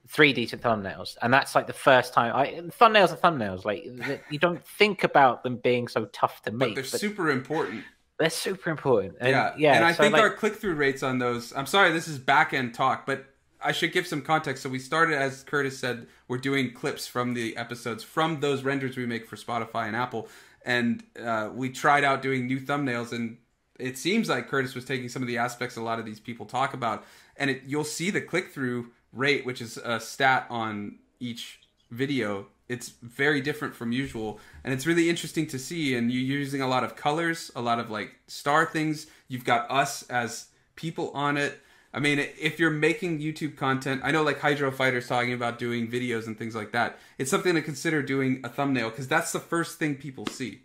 Three decent thumbnails. And that's like the first time. I, thumbnails are thumbnails. Like you don't think about them being so tough to make. But they're but... super important. They're super important. And, yeah. yeah, and I so think like... our click-through rates on those... I'm sorry, this is back-end talk, but I should give some context. So we started, as Curtis said, we're doing clips from the episodes, from those renders we make for Spotify and Apple. And uh, we tried out doing new thumbnails, and it seems like Curtis was taking some of the aspects a lot of these people talk about. And it, you'll see the click-through rate, which is a stat on each video. It's very different from usual, and it's really interesting to see. And you're using a lot of colors, a lot of like star things. You've got us as people on it. I mean, if you're making YouTube content, I know like Hydro Fighter's talking about doing videos and things like that. It's something to consider doing a thumbnail because that's the first thing people see.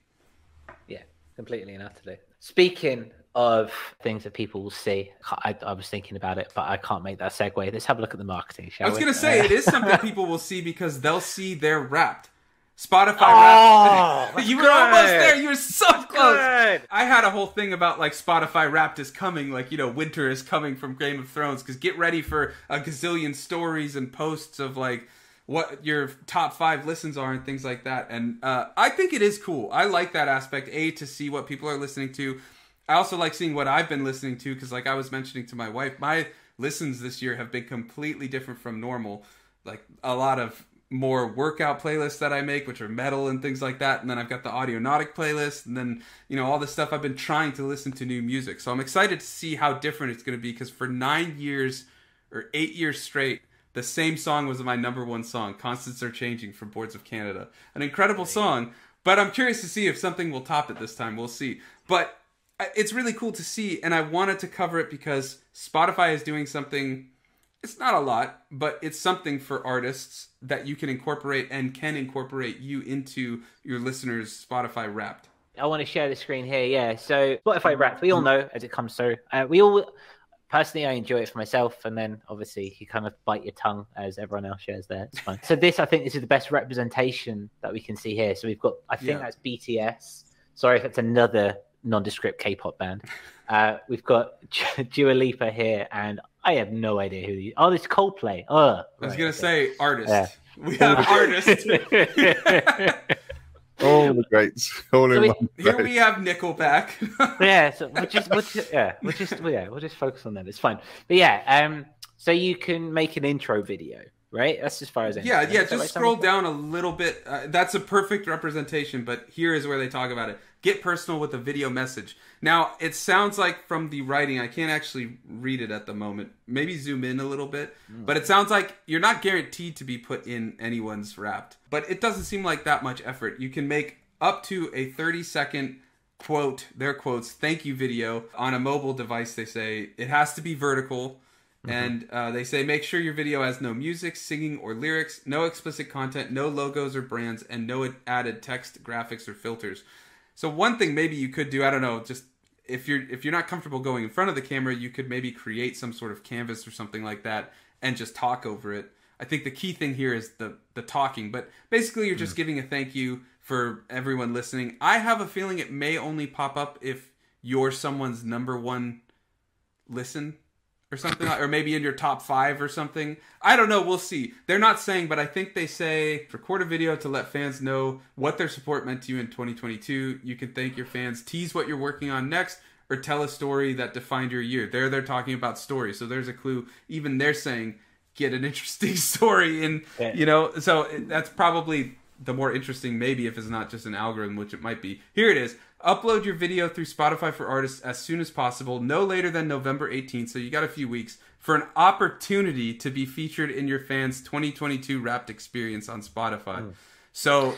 Yeah, completely and utterly. Speaking of things that people will see, I, I was thinking about it, but I can't make that segue. Let's have a look at the marketing, shall we? I was going to say, it is something people will see because they'll see they're wrapped. Spotify oh, Wrapped. You were good. Almost there. You were so that's close. Good. I had a whole thing about like Spotify Wrapped is coming, like, you know, winter is coming from Game of Thrones, because get ready for a gazillion stories and posts of like what your top five listens are and things like that. And uh, I think it is cool. I like that aspect, A, to see what people are listening to. I also like seeing what I've been listening to because, like I was mentioning to my wife, my listens this year have been completely different from normal. Like a lot of more workout playlists that I make, which are metal and things like that. And then I've got the Audionautic playlist and then, you know, all this stuff. I've been trying to listen to new music. So I'm excited to see how different it's going to be because for nine years or eight years straight, the same song was my number one song, Constants Are Changing from Boards of Canada. An incredible song, but I'm curious to see if something will top it this time. We'll see. But it's really cool to see, and I wanted to cover it because Spotify is doing something, it's not a lot, but it's something for artists that you can incorporate and can incorporate you into your listeners' Spotify Wrapped. I want to share the screen here, yeah. So Spotify Wrapped, we all know as it comes through. Uh, we all, personally, I enjoy it for myself, and then obviously you kind of bite your tongue as everyone else shares there. It's fine. So this, I think this is the best representation that we can see here. So we've got, I think yeah. that's B T S. Sorry if that's another nondescript K-pop band. Uh, we've got Dua Lipa here, and I have no idea who these are. Oh, it's Coldplay. Oh, I was right, going to okay. say artist. Yeah. We have artists. All the greats. All so in we, one here great. We have Nickelback. yeah, so we'll just, we'll just, yeah, we'll just, yeah, we'll just focus on them. It's fine. But yeah, um, so you can make an intro video, right? That's as far as anything. Yeah, yeah, just right, scroll down a little bit. Uh, that's a perfect representation, but here is where they talk about it. Get personal with a video message. Now, it sounds like from the writing, I can't actually read it at the moment. Maybe zoom in a little bit. Mm. But it sounds like you're not guaranteed to be put in anyone's Wrapped. But it doesn't seem like that much effort. You can make up to a thirty-second quote, their quotes, thank you video on a mobile device, they say. It has to be vertical. Mm-hmm. And uh, they say make sure your video has no music, singing, or lyrics, no explicit content, no logos or brands, and no added text, graphics, or filters. So one thing maybe you could do, I don't know, just if you're if you're not comfortable going in front of the camera, you could maybe create some sort of canvas or something like that and just talk over it. I think the key thing here is the the talking, but basically you're just mm. giving a thank you for everyone listening. I have a feeling it may only pop up if you're someone's number one listen or something, or maybe in your top five or something. I don't know. We'll see. They're not saying, but I think they say record a video to let fans know what their support meant to you in twenty twenty-two. You can thank your fans, tease what you're working on next, or tell a story that defined your year. There they're talking about stories. So there's a clue. Even they're saying get an interesting story in, yeah. you know, so that's probably the more interesting maybe if it's not just an algorithm, which it might be. Here it is. Upload your video through Spotify for Artists as soon as possible, no later than November eighteenth, so you got a few weeks, for an opportunity to be featured in your fans' twenty twenty-two Wrapped experience on Spotify. Mm. So,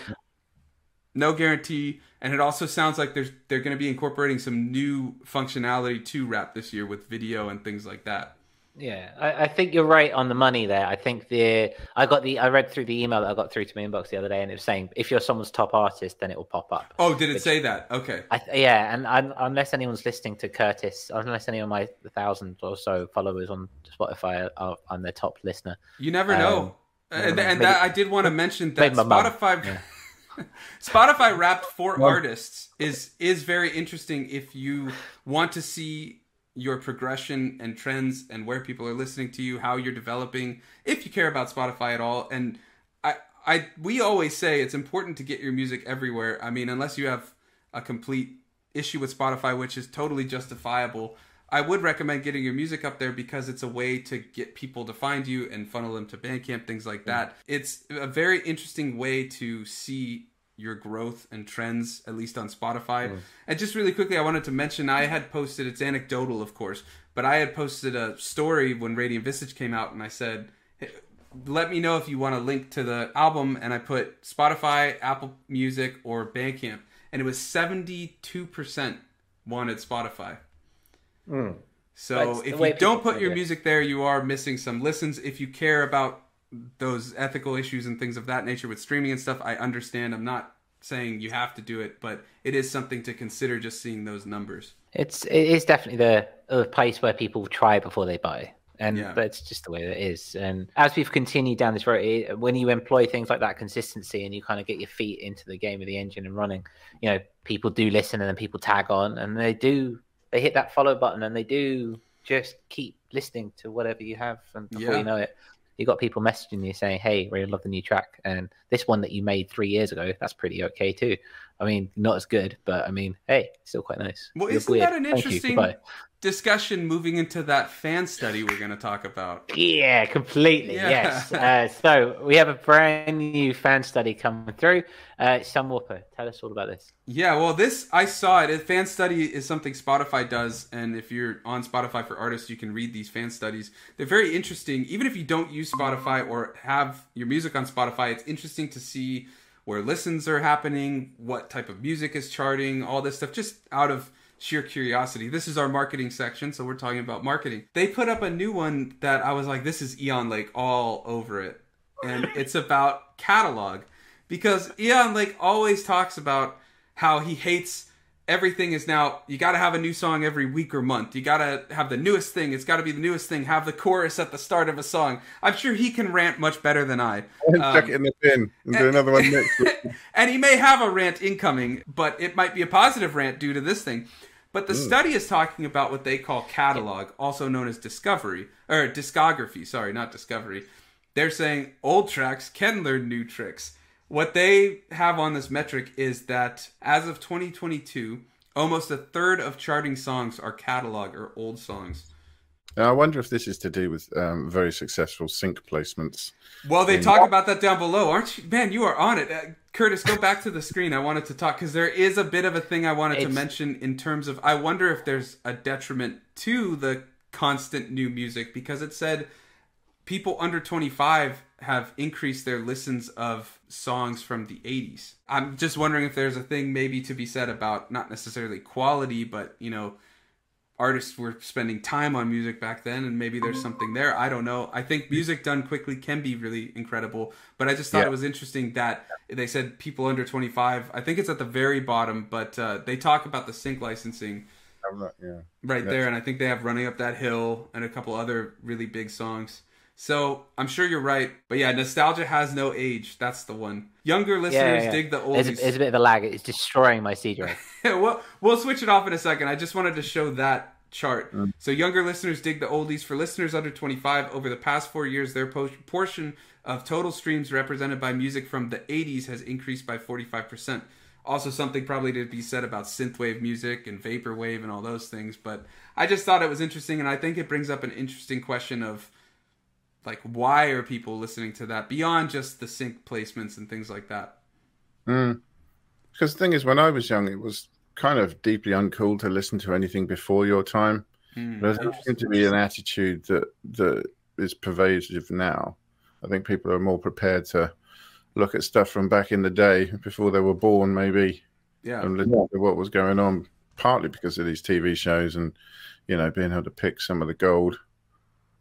no guarantee. And it also sounds like there's, they're going to be incorporating some new functionality to Wrapped this year with video and things like that. Yeah, I, I think you're right on the money there. I think the I got the I read through the email that I got through to my inbox the other day, and it was saying if you're someone's top artist, then it will pop up. Oh, did it Which, say that? Okay. I, yeah, and I'm, unless anyone's listening to Curtis, unless any of my thousand or so followers on Spotify are on their top listener, you never um, know. You never and know. and maybe, that I did want to mention that Spotify, yeah. Spotify Wrapped for well, artists is is very interesting if you want to see your progression and trends and where people are listening to you, how you're developing, if you care about Spotify at all. And I, I, we always say it's important to get your music everywhere. I mean, unless you have a complete issue with Spotify, which is totally justifiable, I would recommend getting your music up there because it's a way to get people to find you and funnel them to Bandcamp, things like that. It's a very interesting way to see your growth and trends, at least on Spotify. Mm. And just really quickly, I wanted to mention, I had posted, it's anecdotal, of course, but I had posted a story when Radiant Visage came out, and I said, hey, let me know if you want a link to the album, and I put Spotify, Apple Music, or Bandcamp, and it was seventy-two percent wanted Spotify. Mm. So That's if you don't put your it. music there, you are missing some listens. If you care about those ethical issues and things of that nature with streaming and stuff, I understand. I'm not saying you have to do it, but it is something to consider, just seeing those numbers. It's it is definitely the, the place where people try before they buy. And yeah. that's just the way that it is. And as we've continued down this road, it, when you employ things like that consistency and you kind of get your feet into the game of the engine and running, you know, people do listen and then people tag on and they do, they hit that follow button and they do just keep listening to whatever you have. And before yeah. you know it, you got people messaging you saying, hey, really love the new track. And this one that you made three years ago, that's pretty okay too. I mean, not as good, but I mean, hey, still quite nice. Well, isn't that an interesting discussion moving into that fan study we're going to talk about? Yeah, completely. Yeah. Yes. Uh, so we have a brand new fan study coming through. Uh, Sun Warper, tell us all about this. Yeah, well, this, I saw it. Fan study is something Spotify does. And if you're on Spotify for Artists, you can read these fan studies. They're very interesting. Even if you don't use Spotify or have your music on Spotify, it's interesting to see where listens are happening, what type of music is charting, all this stuff, just out of sheer curiosity. This is our marketing section, so we're talking about marketing. They put up a new one that I was like, this is Ian Lake all over it. And it's about catalog. Because Ian Lake always talks about how he hates everything is now, you got to have a new song every week or month. You got to have the newest thing. It's got to be the newest thing. Have the chorus at the start of a song. I'm sure he can rant much better than I. Um, Check it in the bin and, and do another one next week. And he may have a rant incoming, but it might be a positive rant due to this thing. But the mm. study is talking about what they call catalog, also known as discovery, or discography, sorry, not discovery. They're saying old tracks can learn new tricks. What they have on this metric is that as of twenty twenty-two, almost a third of charting songs are catalog or old songs. Now, I wonder if this is to do with um, very successful sync placements. Well, they in... talk about that down below, aren't you? Man, you are on it. Uh, Curtis, go back to the screen. I wanted to talk because there is a bit of a thing I wanted it's... to mention in terms of, I wonder if there's a detriment to the constant new music, because it said people under twenty-five have increased their listens of songs from the eighties. I'm just wondering if there's a thing maybe to be said about not necessarily quality, but, you know, artists were spending time on music back then, and maybe there's something there. I don't know. I think music done quickly can be really incredible, but I just thought yeah. it was interesting that they said people under twenty-five, I think it's at the very bottom, but uh, they talk about the sync licensing not, yeah. right That's... there, and I think they have Running Up That Hill and a couple other really big songs. So I'm sure you're right. But yeah, nostalgia has no age. That's the one. Younger listeners yeah, yeah, yeah. dig the oldies. There's a, there's a bit of a lag. It's destroying my C drive. we'll, we'll switch it off in a second. I just wanted to show that chart. Mm. So younger listeners dig the oldies. For listeners under twenty-five, over the past four years, their po- portion of total streams represented by music from the eighties has increased by forty-five percent. Also something probably to be said about synthwave music and vaporwave and all those things. But I just thought it was interesting, and I think it brings up an interesting question of, like, why are people listening to that beyond just the sync placements and things like that? Mm. Because the thing is, when I was young, it was kind of deeply uncool to listen to anything before your time. Mm, but there seems to be an attitude that that is pervasive now. I think people are more prepared to look at stuff from back in the day, before they were born, maybe. Yeah. And listen yeah. to what was going on, partly because of these T V shows and, you know, being able to pick some of the gold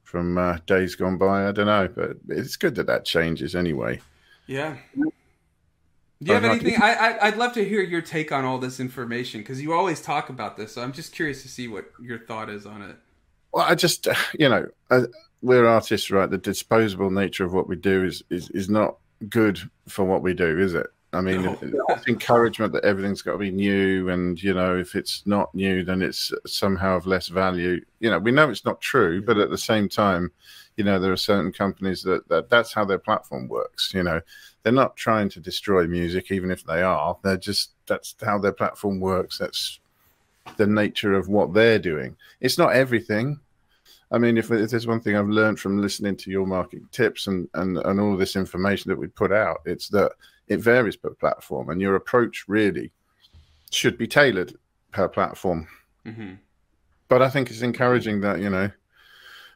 from uh, days gone by. I don't know, but it's good that that changes anyway. Yeah. Do you have anything? I, I, I'd love to hear your take on all this information, because you always talk about this. So I'm just curious to see what your thought is on it. Well, I just, you know, I, we're artists, right? The disposable nature of what we do is is, is not good for what we do, is it? I mean, no. It's encouragement that everything's got to be new. And, you know, if it's not new, then it's somehow of less value. You know, we know it's not true, but at the same time, you know, there are certain companies that, that that's how their platform works. You know, they're not trying to destroy music, even if they are. They're just, that's how their platform works. That's the nature of what they're doing. It's not everything. I mean, if, if there's one thing I've learned from listening to your marketing tips and, and, and all this information that we put out, it's that it varies per platform, and your approach really should be tailored per platform. Mm-hmm. But I think it's encouraging that, you know,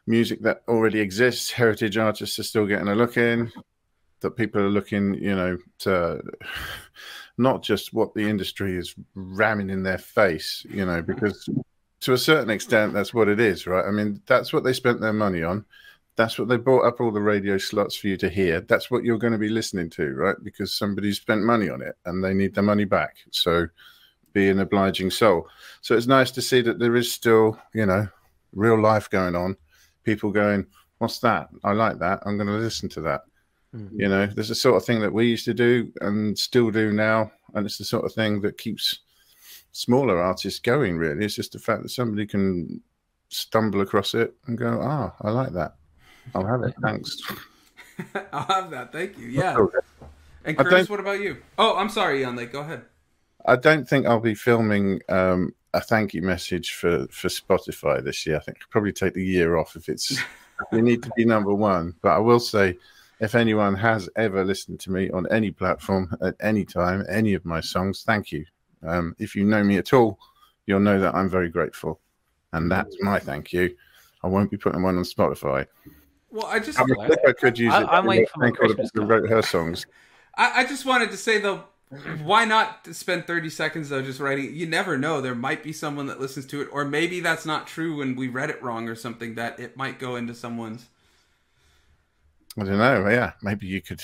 music that already exists, heritage artists are still getting a look in, that people are looking, you know, to not just what the industry is ramming in their face, you know, because to a certain extent, that's what it is, right? I mean, that's what they spent their money on. That's what they bought up all the radio slots for you to hear. That's what you're going to be listening to, right? Because somebody spent money on it and they need their money back. So be an obliging soul. So it's nice to see that there is still, you know, real life going on. People going, what's that? I like that. I'm going to listen to that. Mm-hmm. You know, there's the sort of thing that we used to do and still do now. And it's the sort of thing that keeps smaller artists going, really. It's just the fact that somebody can stumble across it and go, ah, I like that. I'll have it. Thanks. I'll have that. Thank you. Yeah. And Curtis, what about you? Oh, I'm sorry, Ian Lake. Go ahead. I don't think I'll be filming um, a thank you message for, for Spotify this year. I think I'll probably take the year off if it's. We need to be number one. But I will say, if anyone has ever listened to me on any platform at any time, any of my songs, thank you. Um, if you know me at all, you'll know that I'm very grateful. And that's my thank you. I won't be putting one on Spotify. Well, I just. I think I could use I, it. I'm waiting for my Christmas card. Wrote her songs. I, I just wanted to say though, why not spend thirty seconds though just writing? You never know. There might be someone that listens to it, or maybe that's not true and we read it wrong or something. That it might go into someone's. I don't know. Yeah, maybe you could.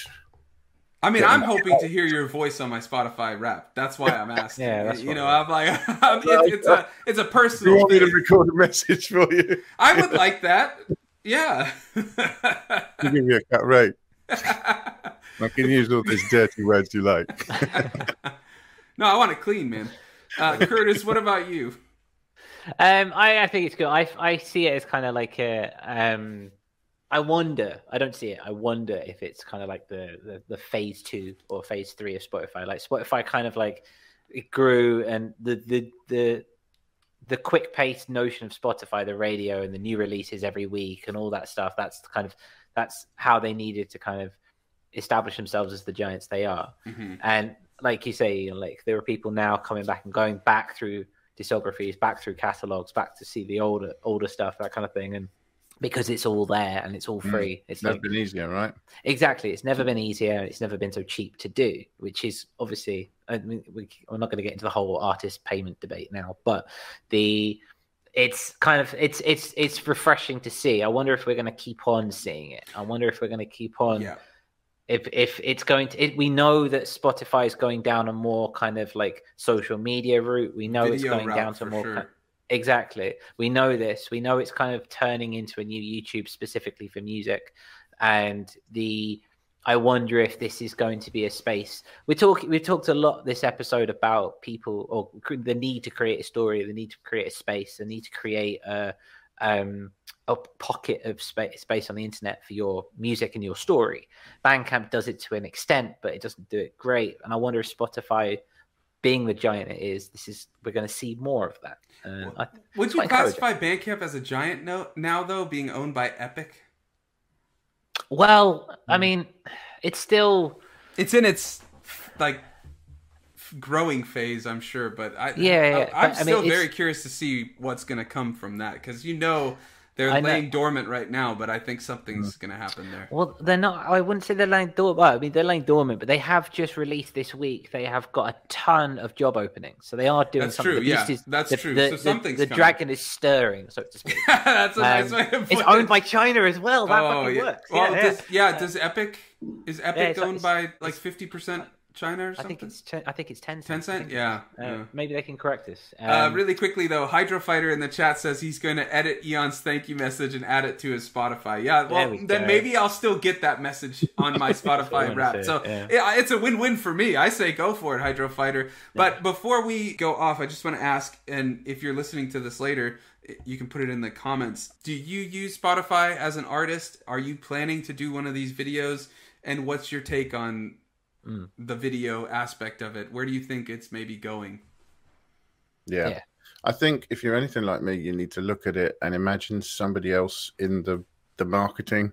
I mean, I'm hoping out. to hear your voice on my Spotify Wrapped. That's why I'm asking. yeah, that's you know, I I'm like, I'm, it's, it's a it's a personal. You want me to record a message for you? I would like that. Yeah. You give me a cut rate. I can use all these dirty words you like. No, I want it clean, man. Uh, Curtis, what about you? Um, I, I think it's good. I, I see it as kind of like a... Um, I wonder. I don't see it. I wonder if it's kind of like the, the, the phase two or phase three of Spotify. Like Spotify kind of like it grew, and the the the... the quick-paced notion of Spotify, the radio, and the new releases every week, and all that stuff—that's kind of that's how they needed to kind of establish themselves as the giants they are. Mm-hmm. And like you say, Ian Lake, there are people now coming back and going back through discographies, back through catalogs, back to see the older older stuff, that kind of thing. And because it's all there and it's all free, mm-hmm. it's never like, been easier, right? Exactly, it's never been easier. It's never been so cheap to do, which is obviously. I mean, we, we're not going to get into the whole artist payment debate now, but the it's kind of it's it's it's refreshing to see. I wonder if we're going to keep on seeing it. I wonder if we're going to keep on. Yeah. If if it's going to, it, we know that Spotify is going down a more kind of like social media route. We know Video it's going down to more. Sure. Kind, exactly. We know this. We know it's kind of turning into a new YouTube specifically for music, and the. I wonder if this is going to be a space. We talk, we talked a lot this episode about people or the need to create a story, the need to create a space, the need to create a, um, a pocket of space, space on the internet for your music and your story. Bandcamp does it to an extent, but it doesn't do it great. And I wonder if Spotify, being the giant it is, this is we're going to see more of that. Uh, well, would you classify Bandcamp as a giant now, now though, being owned by Epic? Well, I mean, it's still... It's in its, like, growing phase, I'm sure, but I, yeah, yeah. I, I'm but, still I mean, very it's... curious to see what's going to come from that, because you know they're I laying know. dormant right now, but I think something's mm. going to happen there. Well, they're not. I wouldn't say they're laying dormant. Well, I mean, they're laying dormant, but they have just released this week. They have got a ton of job openings, so they are doing that's something. True, yeah, is, that's the, true. The, so something's the, the dragon is stirring, so to speak. That's a nice um, way of it's owned by China as well. That oh, fucking yeah. works. Well, yeah, does, yeah. yeah. Does Epic is Epic yeah, owned like, by like fifty percent? China or something? I think it's ten, I think it's ten cents. ten cent? Yeah, uh, yeah. Maybe they can correct us. Um, uh, really quickly, though, Hydro Fighter in the chat says he's going to edit Eon's thank you message and add it to his Spotify. Yeah, well, we then go. Maybe I'll still get that message on my Spotify Wrapped. So yeah. Yeah, it's a win-win for me. I say go for it, Hydro Fighter. But yeah. before we go off, I just want to ask, and if you're listening to this later, you can put it in the comments. Do you use Spotify as an artist? Are you planning to do one of these videos? And what's your take on Mm. the video aspect of it? Where do you think it's maybe going? Yeah. yeah. I think if you're anything like me, you need to look at it and imagine somebody else in the, the marketing,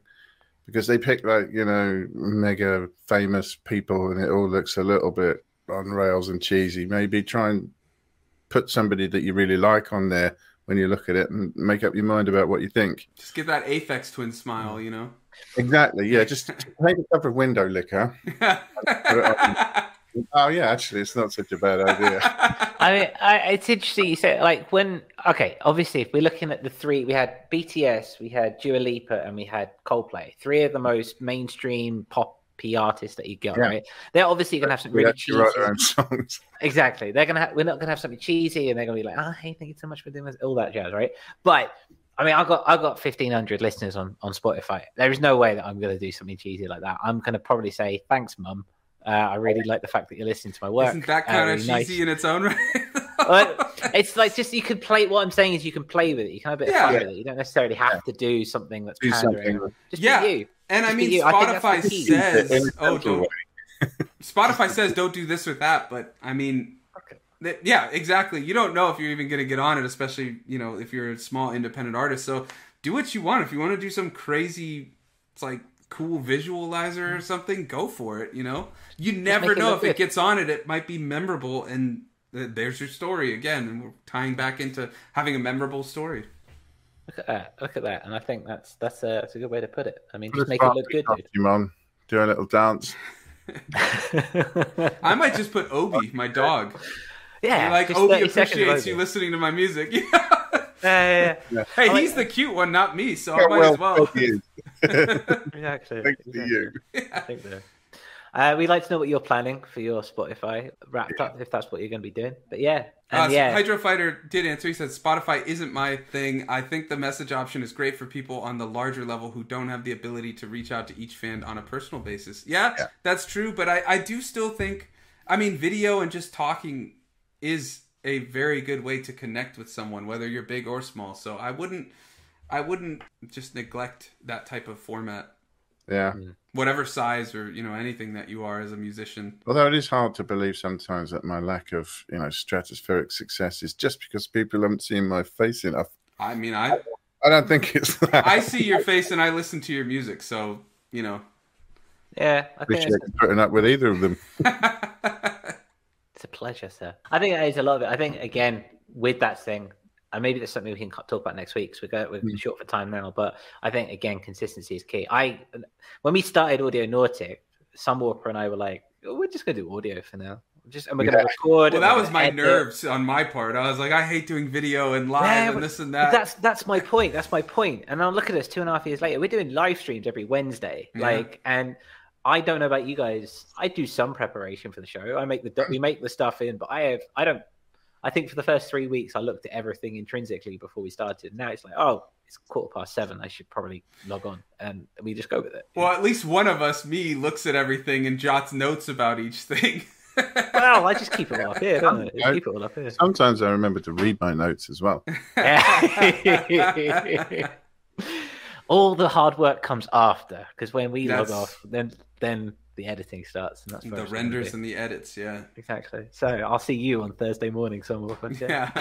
because they pick like, you know, mega famous people and it all looks a little bit on rails and cheesy. Maybe try and put somebody that you really like on there when you look at it and make up your mind about what you think. Just give that Aphex Twin smile, you know? Exactly, yeah. Just take a cup of window liquor. Oh, yeah, actually, it's not such a bad idea. I mean, I, it's interesting you say, like, when... Okay, obviously, if we're looking at the three... We had B T S, we had Dua Lipa, and we had Coldplay. Three of the most mainstream pop artists that you get, yeah. right? They're obviously going to have some really cheesy... Write their own songs. Exactly. They're gonna ha- we're not going to have something cheesy, and they're going to be like, oh, hey, thank you so much for doing this, all that jazz, right? But... I mean, I've got I've got fifteen hundred listeners on, on Spotify. There is no way that I'm going to do something cheesy like that. I'm going to probably say, thanks, Mum. Uh, I really like the fact that you're listening to my work. Isn't that kind uh, of cheesy nice. in its own right? It's like just you can play. What I'm saying is you can play with it. You can have a bit yeah. of fun with it. You don't necessarily have yeah. to do something that's do pandering. Something. Just yeah. be you. And just I mean, Spotify I says, oh, don't. Spotify says don't do this or that, but I mean... Yeah, exactly. You don't know if you're even going to get on it, especially, you know, if you're a small independent artist. So do what you want. If you want to do some crazy, it's like cool visualizer or something, go for it. You know, you never know if it gets on it. It might be memorable. And there's your story again. And we're tying back into having a memorable story. Look at that. Look at that. And I think that's that's a, that's a good way to put it. I mean, just make it look good, dude. Mom, do a little dance. I might just put Obi, my dog. Yeah, like Obi appreciates you listening to my music. Yeah. Uh, yeah, yeah. Hey, like, he's the cute one, not me, so I might well, as well. Exactly. Thanks exactly. to you. I think so. Uh, we'd like to know what you're planning for your Spotify Wrapped yeah. up, if that's what you're going to be doing. But yeah, and uh, yeah. So Hydro Fighter did answer. He said Spotify isn't my thing. I think the message option is great for people on the larger level who don't have the ability to reach out to each fan on a personal basis. Yeah, yeah. That's true. But I, I do still think, I mean, video and just talking is a very good way to connect with someone, whether you're big or small. So I wouldn't, I wouldn't just neglect that type of format. Yeah. Whatever size or, you know, anything that you are as a musician. Although it is hard to believe sometimes that my lack of, you know, stratospheric success is just because people haven't seen my face enough. I mean, I, I don't think it's that. I see your face and I listen to your music. So, you know. Yeah. I wish I could put up with either of them. It's a pleasure, sir. I think that is a lot of it. I think, again, with that thing, and maybe there's something we can talk about next week, because we're, we're mm. short for time now, but I think, again, consistency is key. I, when we started Audionautic, Sun Warper and I were like, oh, we're just going to do audio for now. Just, and we're yeah. going to record. Well, that was my nerves it. on my part. I was like, I hate doing video and live yeah, and this and that. That's that's my point. That's my point. And now look at us two and a half years later. We're doing live streams every Wednesday. Yeah. like and. I don't know about you guys. I do some preparation for the show. I make the we make the stuff in, but I have I don't. I think for the first three weeks, I looked at everything intrinsically before we started. Now it's like, oh, it's quarter past seven. I should probably log on, and we just go with it. Well, at least one of us, me, looks at everything and jots notes about each thing. Well, I just keep it all up here, don't I? I keep it all up here. Sometimes I remember to read my notes as well. All the hard work comes after, because when we that's... log off, then then the editing starts, and that's the renders and the edits. Yeah, exactly. So I'll see you on Thursday morning somewhere. Yeah,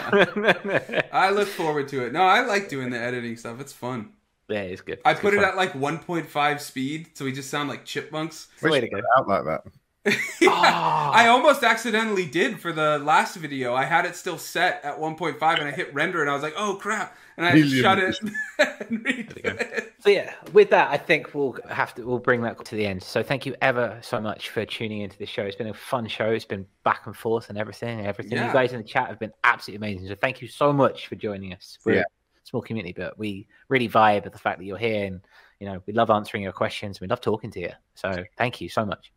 I look forward to it. No, I like doing the editing stuff. It's fun. Yeah, it's good. It's I put good it fun. at like one point five speed, so we just sound like chipmunks. Way to go out like that. Yeah, oh. I almost accidentally did for the last video. I had it still set at one point five and I hit render and I was like, oh crap, and I shut it and redid it. So yeah, with that I think we'll have to we'll bring that to the end. So thank you ever so much for tuning into the show. It's been a fun show. It's been back and forth and everything everything yeah. You guys in the chat have been absolutely amazing, so thank you so much for joining us. We're yeah. a small community, but we really vibe at the fact that you're here, and you know, we love answering your questions, we love talking to you, so thank you so much.